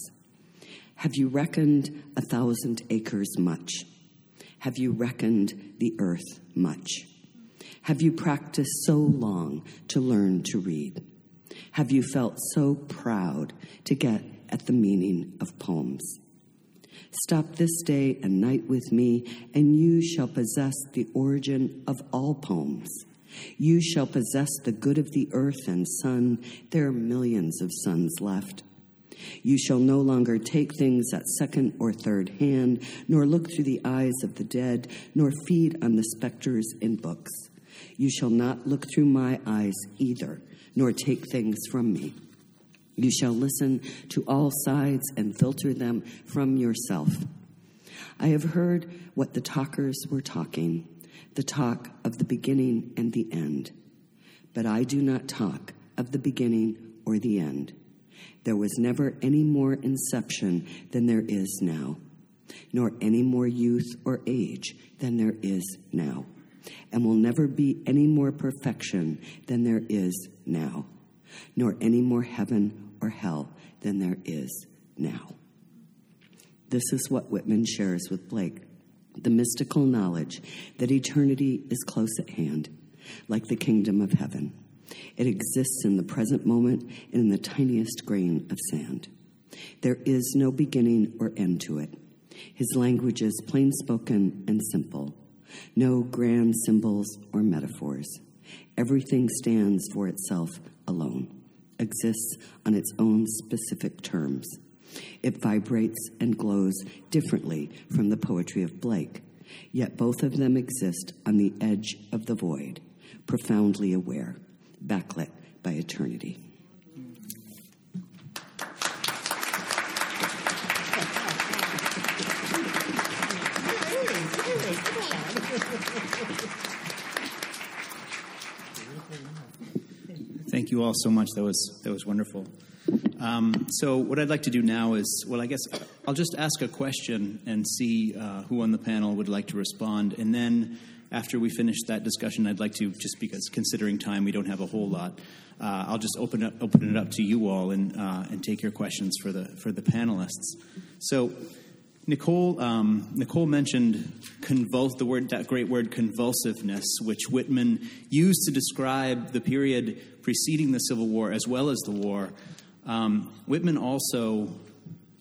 Have you reckoned 1,000 acres much? Have you reckoned the earth much? Have you practiced so long to learn to read? Have you felt so proud to get at the meaning of poems? Stop this day and night with me, and you shall possess the origin of all poems. You shall possess the good of the earth and sun. There are millions of suns left. You shall no longer take things at second or third hand, nor look through the eyes of the dead, nor feed on the specters in books. You shall not look through my eyes either, nor take things from me. You shall listen to all sides and filter them from yourself. I have heard what the talkers were talking, the talk of the beginning and the end. But I do not talk of the beginning or the end. There was never any more inception than there is now, nor any more youth or age than there is now, and will never be any more perfection than there is now, nor any more heaven or hell than there is now. This is what Whitman shares with Blake, the mystical knowledge that eternity is close at hand, like the kingdom of heaven. It exists in the present moment and in the tiniest grain of sand. There is no beginning or end to it. His language is plain spoken and simple. No grand symbols or metaphors. Everything stands for itself alone, exists on its own specific terms. It vibrates and glows differently from the poetry of Blake, yet both of them exist on the edge of the void, profoundly aware, backlit by eternity. Thank you all so much. That was wonderful. So what I'd like to do now is, well, I guess I'll just ask a question and see who on the panel would like to respond. And then after we finish that discussion, I'd like to, just because considering time, we don't have a whole lot, I'll just open it up to you all and take your questions for the panelists. So Nicole mentioned that great word convulsiveness, which Whitman used to describe the period preceding the Civil War as well as the war. Whitman also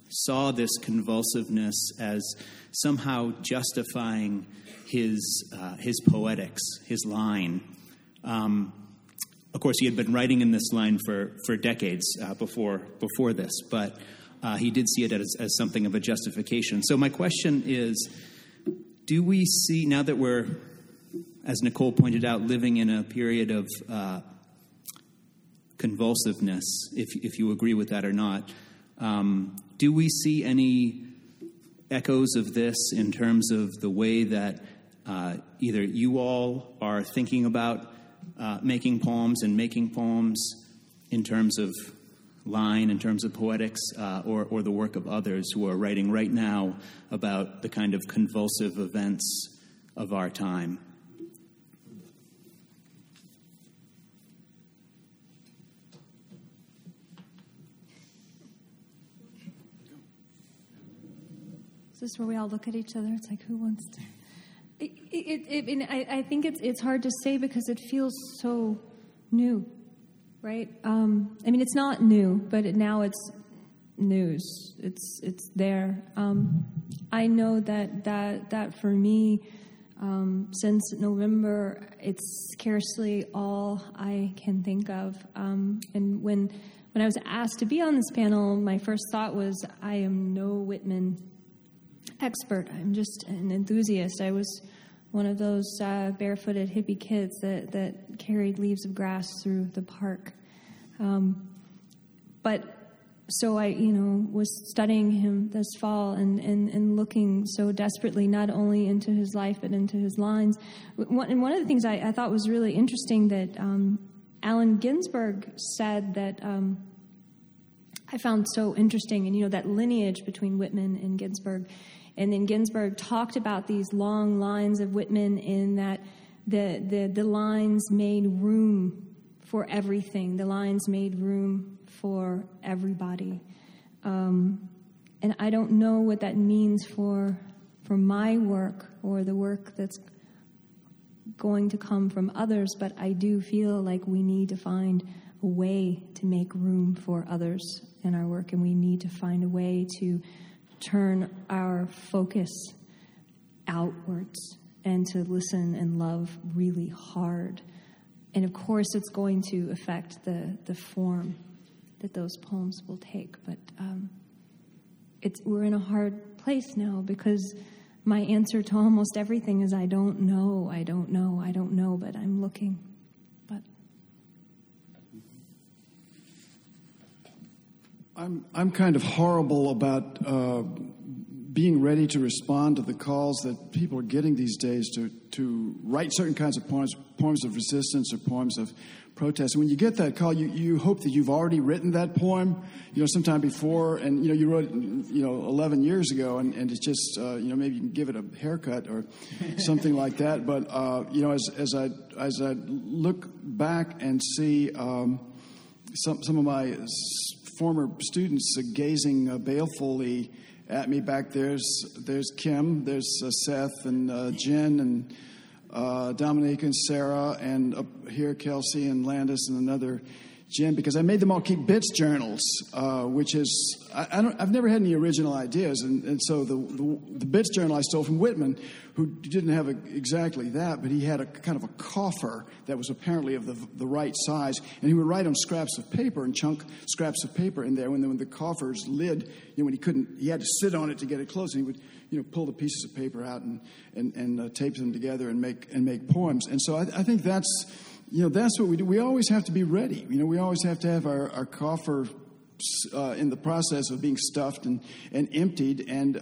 saw this convulsiveness as somehow justifying his poetics, his line. Of course, he had been writing in this line for decades before this, but he did see it as something of a justification. So my question is, do we see, now that we're, as Nicole pointed out, living in a period of convulsiveness, if you agree with that or not, do we see any echoes of this in terms of the way that either you all are thinking about making poems in terms of line, in terms of poetics, or the work of others who are writing right now about the kind of convulsive events of our time? Is this where we all look at each other? It's like, who wants to? I think it's hard to say because it feels so new, right? I mean, it's not new, but now it's news. It's there. I know that for me, since November, it's scarcely all I can think of. And when I was asked to be on this panel, my first thought was, I am no Whitman expert. I'm just an enthusiast. I was one of those barefooted hippie kids that carried Leaves of Grass through the park. But so I, was studying him this fall and looking so desperately not only into his life but into his lines. And one of the things I thought was really interesting that Allen Ginsberg said that I found so interesting, and that lineage between Whitman and Ginsberg. And then Ginsberg talked about these long lines of Whitman in that the lines made room for everything. The lines made room for everybody. And I don't know what that means for my work or the work that's going to come from others, but I do feel like we need to find a way to make room for others in our work, and we need to find a way to turn our focus outwards and to listen and love really hard. And of course it's going to affect the form that those poems will take. But we're in a hard place now, because my answer to almost everything is I don't know, but I'm looking. But I'm kind of horrible about being ready to respond to the calls that people are getting these days to write certain kinds of poems of resistance or poems of protest. When you get that call, you hope that you've already written that poem, sometime before, and you wrote it, 11 years ago, and it's just maybe you can give it a haircut or something like that. But as I look back and see some of my former students gazing balefully at me back there's Kim, there's Seth and Jen and Dominique and Sarah, and up here Kelsey and Landis and another Jen, because I made them all keep bits journals, which is I've never had any original ideas, and so the bits journal I stole from Whitman, who didn't have exactly that, but he had a kind of a coffer that was apparently of the right size, and he would write on scraps of paper and chunk scraps of paper in there. When the coffer's lid, when he had to sit on it to get it closed, and he would pull the pieces of paper out and tape them together and make poems. And so I think that's. That's what we do. We always have to be ready. We always have to have our coffer in the process of being stuffed and emptied, and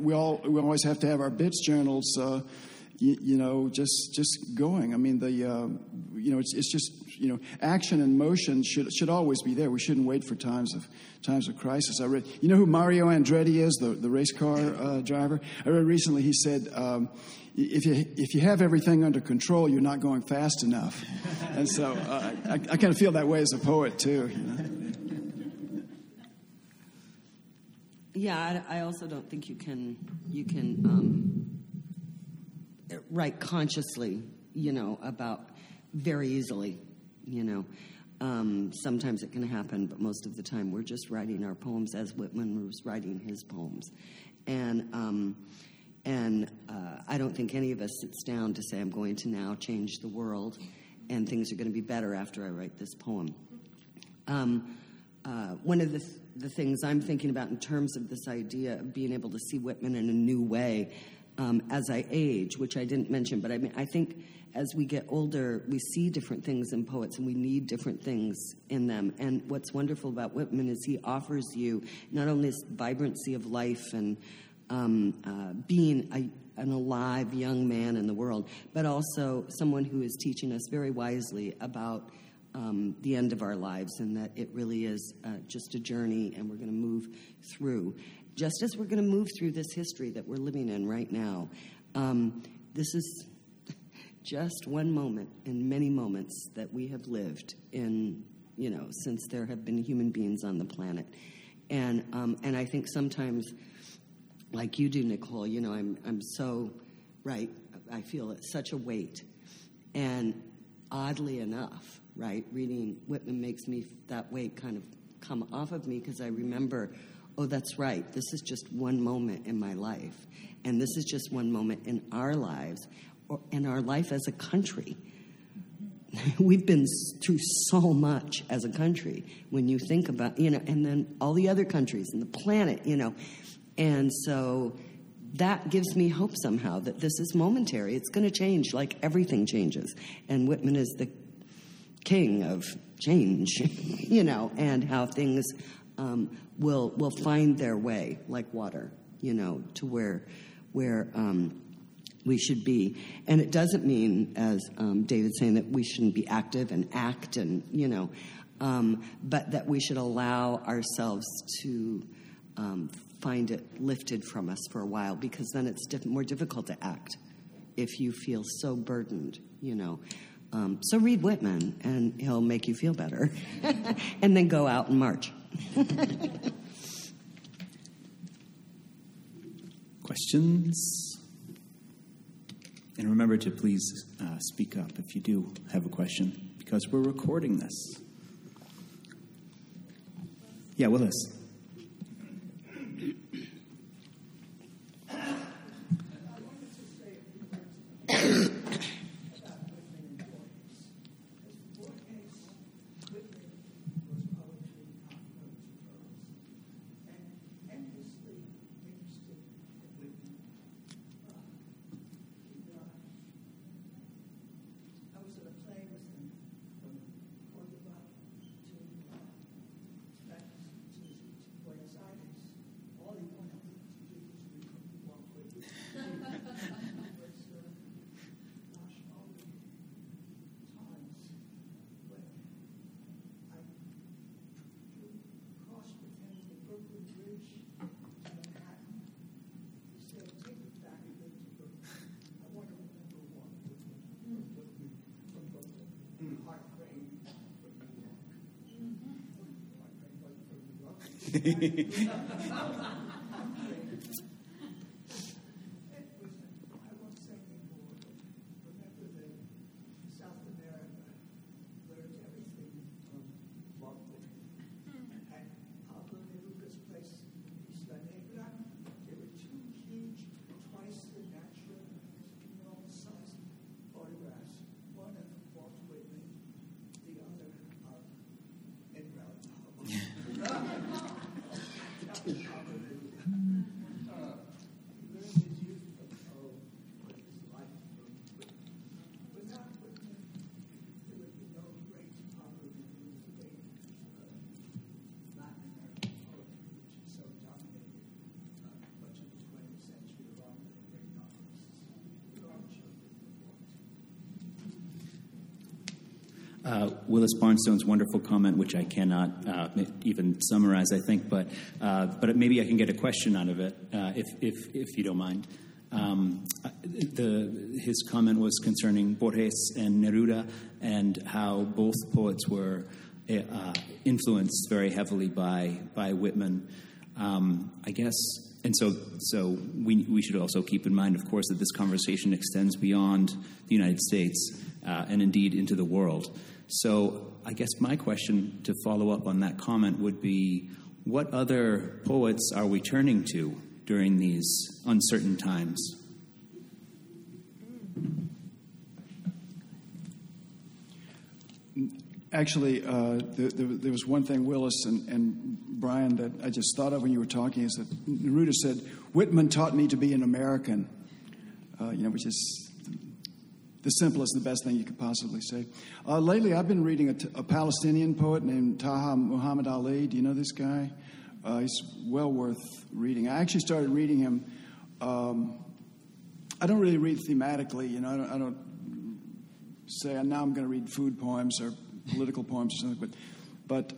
we always have to have our bits journals, just going. I mean, it's just action and motion should always be there. We shouldn't wait for times of crisis. I read, who Mario Andretti is, the race car driver. I read recently he said, If you have everything under control, you're not going fast enough. And so I kind of feel that way as a poet, too. Yeah, I also don't think you can write consciously, about very easily, Sometimes it can happen, but most of the time we're just writing our poems as Whitman was writing his poems. And I don't think any of us sits down to say, I'm going to now change the world, and things are going to be better after I write this poem. One of the things I'm thinking about in terms of this idea of being able to see Whitman in a new way as I age, which I didn't mention, but I think as we get older, we see different things in poets, and we need different things in them. And what's wonderful about Whitman is he offers you not only this vibrancy of life and being an alive young man in the world, but also someone who is teaching us very wisely about the end of our lives, and that it really is just a journey, and we're going to move through. Just as we're going to move through this history that we're living in right now, this is just one moment in many moments that we have lived in, since there have been human beings on the planet. And I think sometimes, like you do, Nicole, I'm so right. I feel it's such a weight, and oddly enough, right, reading Whitman makes me that weight kind of come off of me, because I remember, oh, that's right. This is just one moment in my life, and this is just one moment in our lives, or in our life as a country. We've been through so much as a country. When you think about, and then all the other countries and the planet, And so that gives me hope somehow that this is momentary. It's going to change, like everything changes. And Whitman is the king of change, and how things will find their way, like water, to where we should be. And it doesn't mean, as David's saying, that we shouldn't be active and act and, but that we should allow ourselves to find it lifted from us for a while, because then it's more difficult to act if you feel so burdened, So read Whitman, and he'll make you feel better. And then go out and march. Questions? And remember to please speak up if you do have a question, because we're recording this. Yeah, Willis. Willis Barnstone's wonderful comment, which I cannot even summarize, I think, but maybe I can get a question out of it, if you don't mind. His comment was concerning Borges and Neruda and how both poets were influenced very heavily by Whitman. I guess, and so we should also keep in mind, of course, that this conversation extends beyond the United States and indeed into the world. So I guess my question to follow up on that comment would be, what other poets are we turning to during these uncertain times? Actually, there was one thing, Willis and Brian, that I just thought of when you were talking, is that Neruda said, Whitman taught me to be an American, which is the simplest, the best thing you could possibly say. Lately, I've been reading a Palestinian poet named Taha Muhammad Ali. Do you know this guy? He's well worth reading. I actually started reading him. I don't really read thematically. I don't say, now I'm going to read food poems or political poems or something, but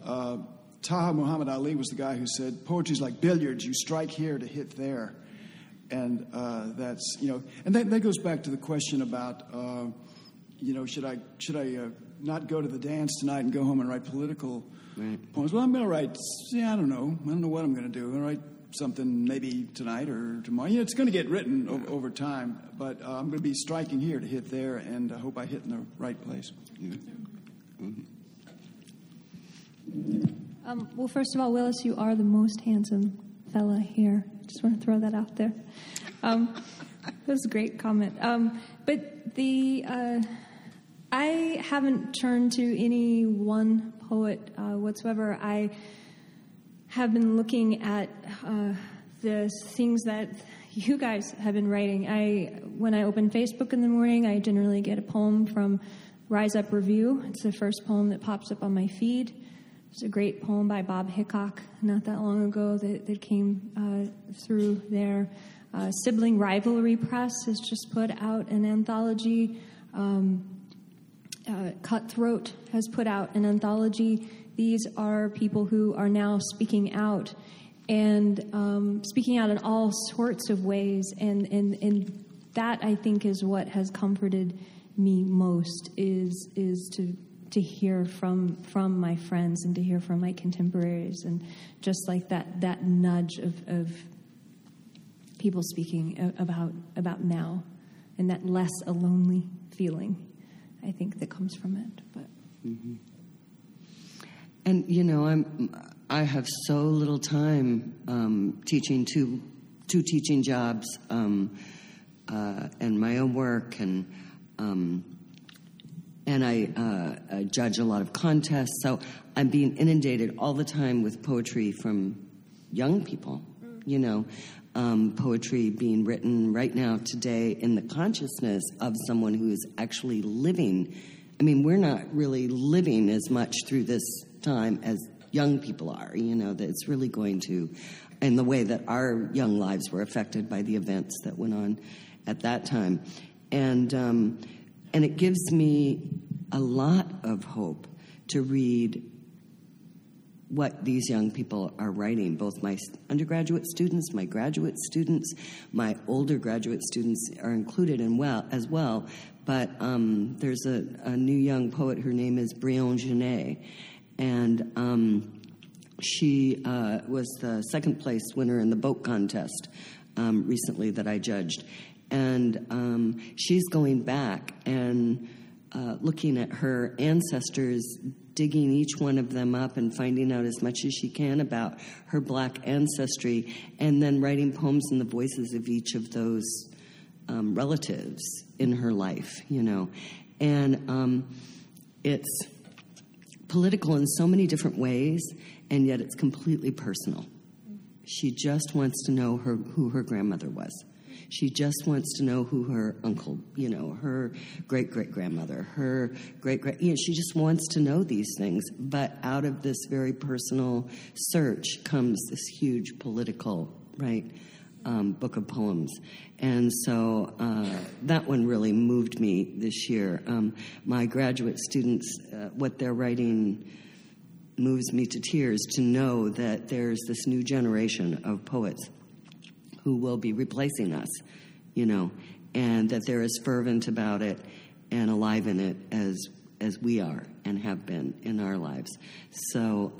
Taha Muhammad Ali was the guy who said, poetry's like billiards, you strike here to hit there. And that goes back to the question about, should I not go to the dance tonight and go home and write political poems? Well, I'm going to write, I don't know what I'm going to do. I'm going to write something maybe tonight or tomorrow. It's going to get written over time, but I'm going to be striking here to hit there, and I hope I hit in the right place. Yeah. Mm-hmm. Well, first of all, Willis, you are the most handsome fella here. Just want to throw that out there. That was a great comment. But I haven't turned to any one poet whatsoever. I have been looking at the things that you guys have been writing. When I open Facebook in the morning, I generally get a poem from Rise Up Review. It's the first poem that pops up on my feed. It's a great poem by Bob Hickok not that long ago that came through there. Sibling Rivalry Press has just put out an anthology. Cutthroat has put out an anthology. These are people who are now speaking out, and speaking out in all sorts of ways. And that, I think, is what has comforted me most, is to hear from my friends and to hear from my contemporaries, and just like that nudge of people speaking about now, and that less a lonely feeling, I think, that comes from it. But mm-hmm. And I have so little time teaching two teaching jobs and my own work . And I judge a lot of contests, so I'm being inundated all the time with poetry from young people, poetry being written right now, today, in the consciousness of someone who is actually living. I mean, we're not really living as much through this time as young people are, that it's really going to, and the way that our young lives were affected by the events that went on at that time. And it gives me a lot of hope to read what these young people are writing, both my undergraduate students, my graduate students, my older graduate students are included as well. But there's a new young poet, her name is Brion Genet, and She was the second place winner in the boat contest recently that I judged. And she's going back and looking at her ancestors, digging each one of them up and finding out as much as she can about her Black ancestry, and then writing poems in the voices of each of those relatives in her life, you know. And it's political in so many different ways, and yet it's completely personal. She just wants to know who her grandmother was. She just wants to know who her uncle, you know, her great-great-grandmother, her great-great... You know, she just wants to know these things. But out of this very personal search comes this huge political, right, book of poems. And so that one really moved me this year. My graduate students, what they're writing moves me to tears to know that there's this new generation of poets who will be replacing us, you know, and that they're as fervent about it and alive in it as we are and have been in our lives. So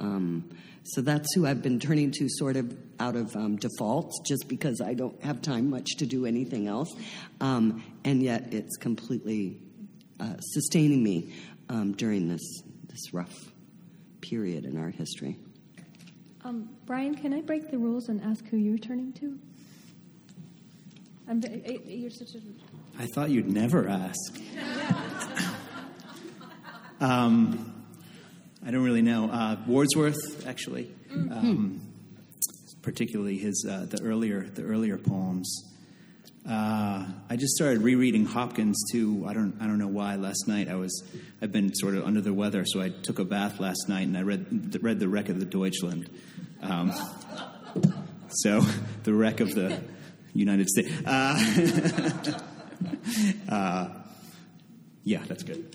so that's who I've been turning to sort of out of default, just because I don't have time much to do anything else. And yet it's completely sustaining me during this rough period in our history. Brian, can I break the rules and ask who you're turning to? I thought you'd never ask. I don't really know. Wordsworth, actually, particularly his the earlier poems. I just started rereading Hopkins too. I don't know why. Last night I've been sort of under the weather, so I took a bath last night and I read The Wreck of the Deutschland. So the wreck of the United States. Yeah, that's good.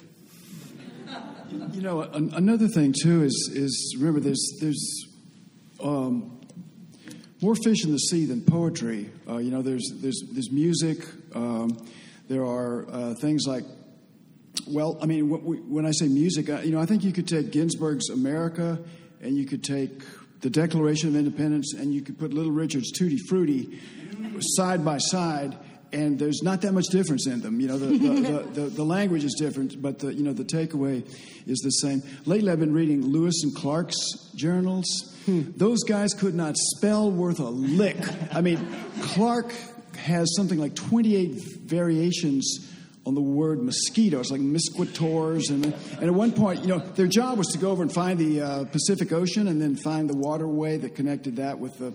You know, another thing too is remember there's more fish in the sea than poetry. You know, there's music. There are things like, well, I mean, when I say music, I think you could take Ginsberg's America, and you could take the Declaration of Independence, and you could put Little Richard's Tutti Frutti side by side, and there's not that much difference in them. You know, the language is different, but the takeaway is the same. Lately, I've been reading Lewis and Clark's journals. Those guys could not spell worth a lick. I mean, Clark has something like 28 variations on the word mosquitoes, like misquitors, and at one point, their job was to go over and find the Pacific Ocean and then find the waterway that connected that with the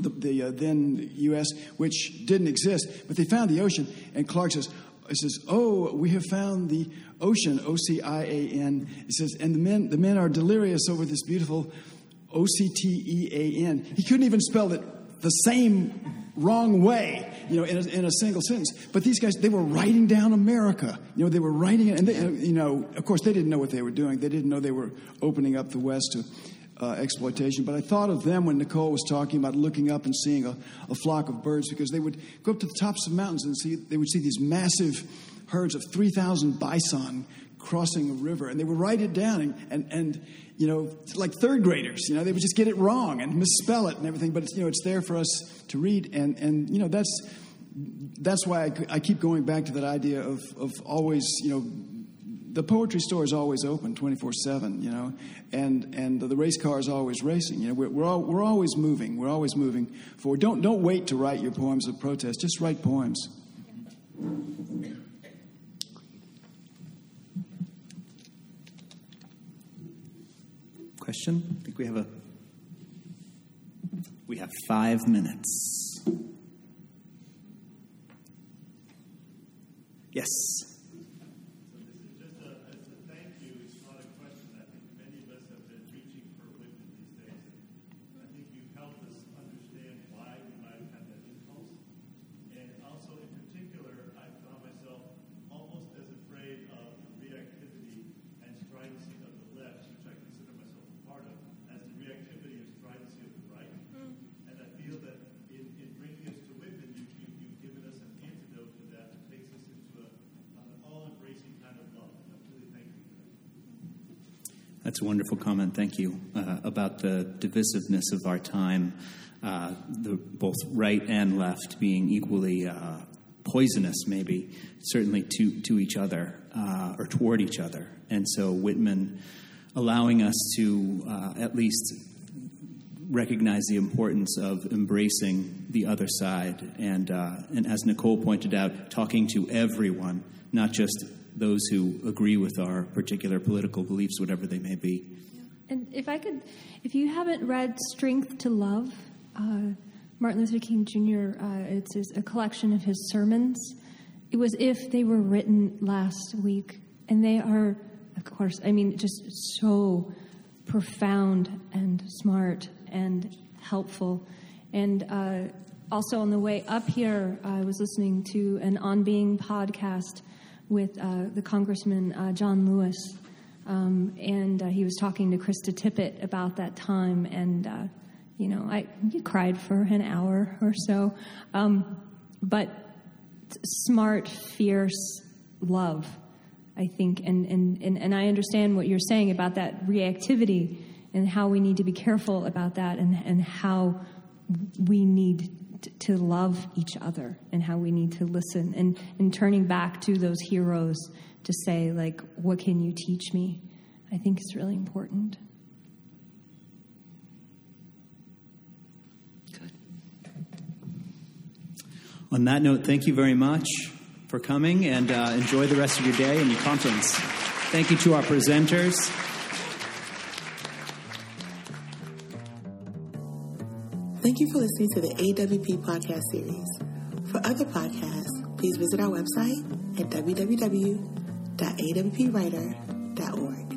then U.S., which didn't exist. But they found the ocean, and Clark says, "Oh, we have found the ocean, O-C-I-A-N." He says, and the men are delirious over this beautiful O-C-T-E-A-N. He couldn't even spell it the same wrong way, in a single sentence. But these guys, they were writing down America. They were writing it, and they, of course, they didn't know what they were doing. They didn't know they were opening up the West to exploitation. But I thought of them when Nicole was talking about looking up and seeing a flock of birds, because they would go up to the tops of mountains and they would see these massive herds of 3,000 bison crossing a river, and they would write it down, and like third graders, they would just get it wrong and misspell it and everything, but it's there for us to read, and that's why I keep going back to that idea of always, the poetry store is always open 24/7, and the race car is always racing. We're always moving. We're always moving forward. Don't wait to write your poems of protest. Just write poems. Question? I think we have 5 minutes. Yes. So this is just a thank you. It's not a question. I think many of us have been reaching for Whitman these days. I think you've helped us understand why we might have had that impulse. And also, in particular, I found myself almost as afraid of the reactivity and stridency of the left, which I consider myself a part of, as the reactivity and stridency of the right. And I feel that in bringing us to Whitman, you've given us an antidote to that that takes us into an all-embracing kind of love. I really thank you for that. That's a wonderful comment. Thank you. about the divisiveness of our time, both right and left being equally poisonous, maybe, certainly to each other or toward each other. And so Whitman allowing us to at least recognize the importance of embracing the other side. And as Nicole pointed out, talking to everyone, not just those who agree with our particular political beliefs, whatever they may be. And if you haven't read Strength to Love, Martin Luther King Jr., it's a collection of his sermons. It was if they were written last week. And they are, of course, I mean, just so profound and smart and helpful. And also on the way up here, I was listening to an On Being podcast with the Congressman John Lewis. And he was talking to Krista Tippett about that time, and you cried for an hour or so, but smart, fierce love, I think, and I understand what you're saying about that reactivity and how we need to be careful about that, and how we need to love each other, and how we need to listen, and turning back to those heroes to say, like, what can you teach me? I think it's really important. Good. On that note, thank you very much for coming, and enjoy the rest of your day and your conference. Thank you to our presenters. Thank you for listening to the AWP podcast series. For other podcasts, please visit our website at www.awpwriter.org.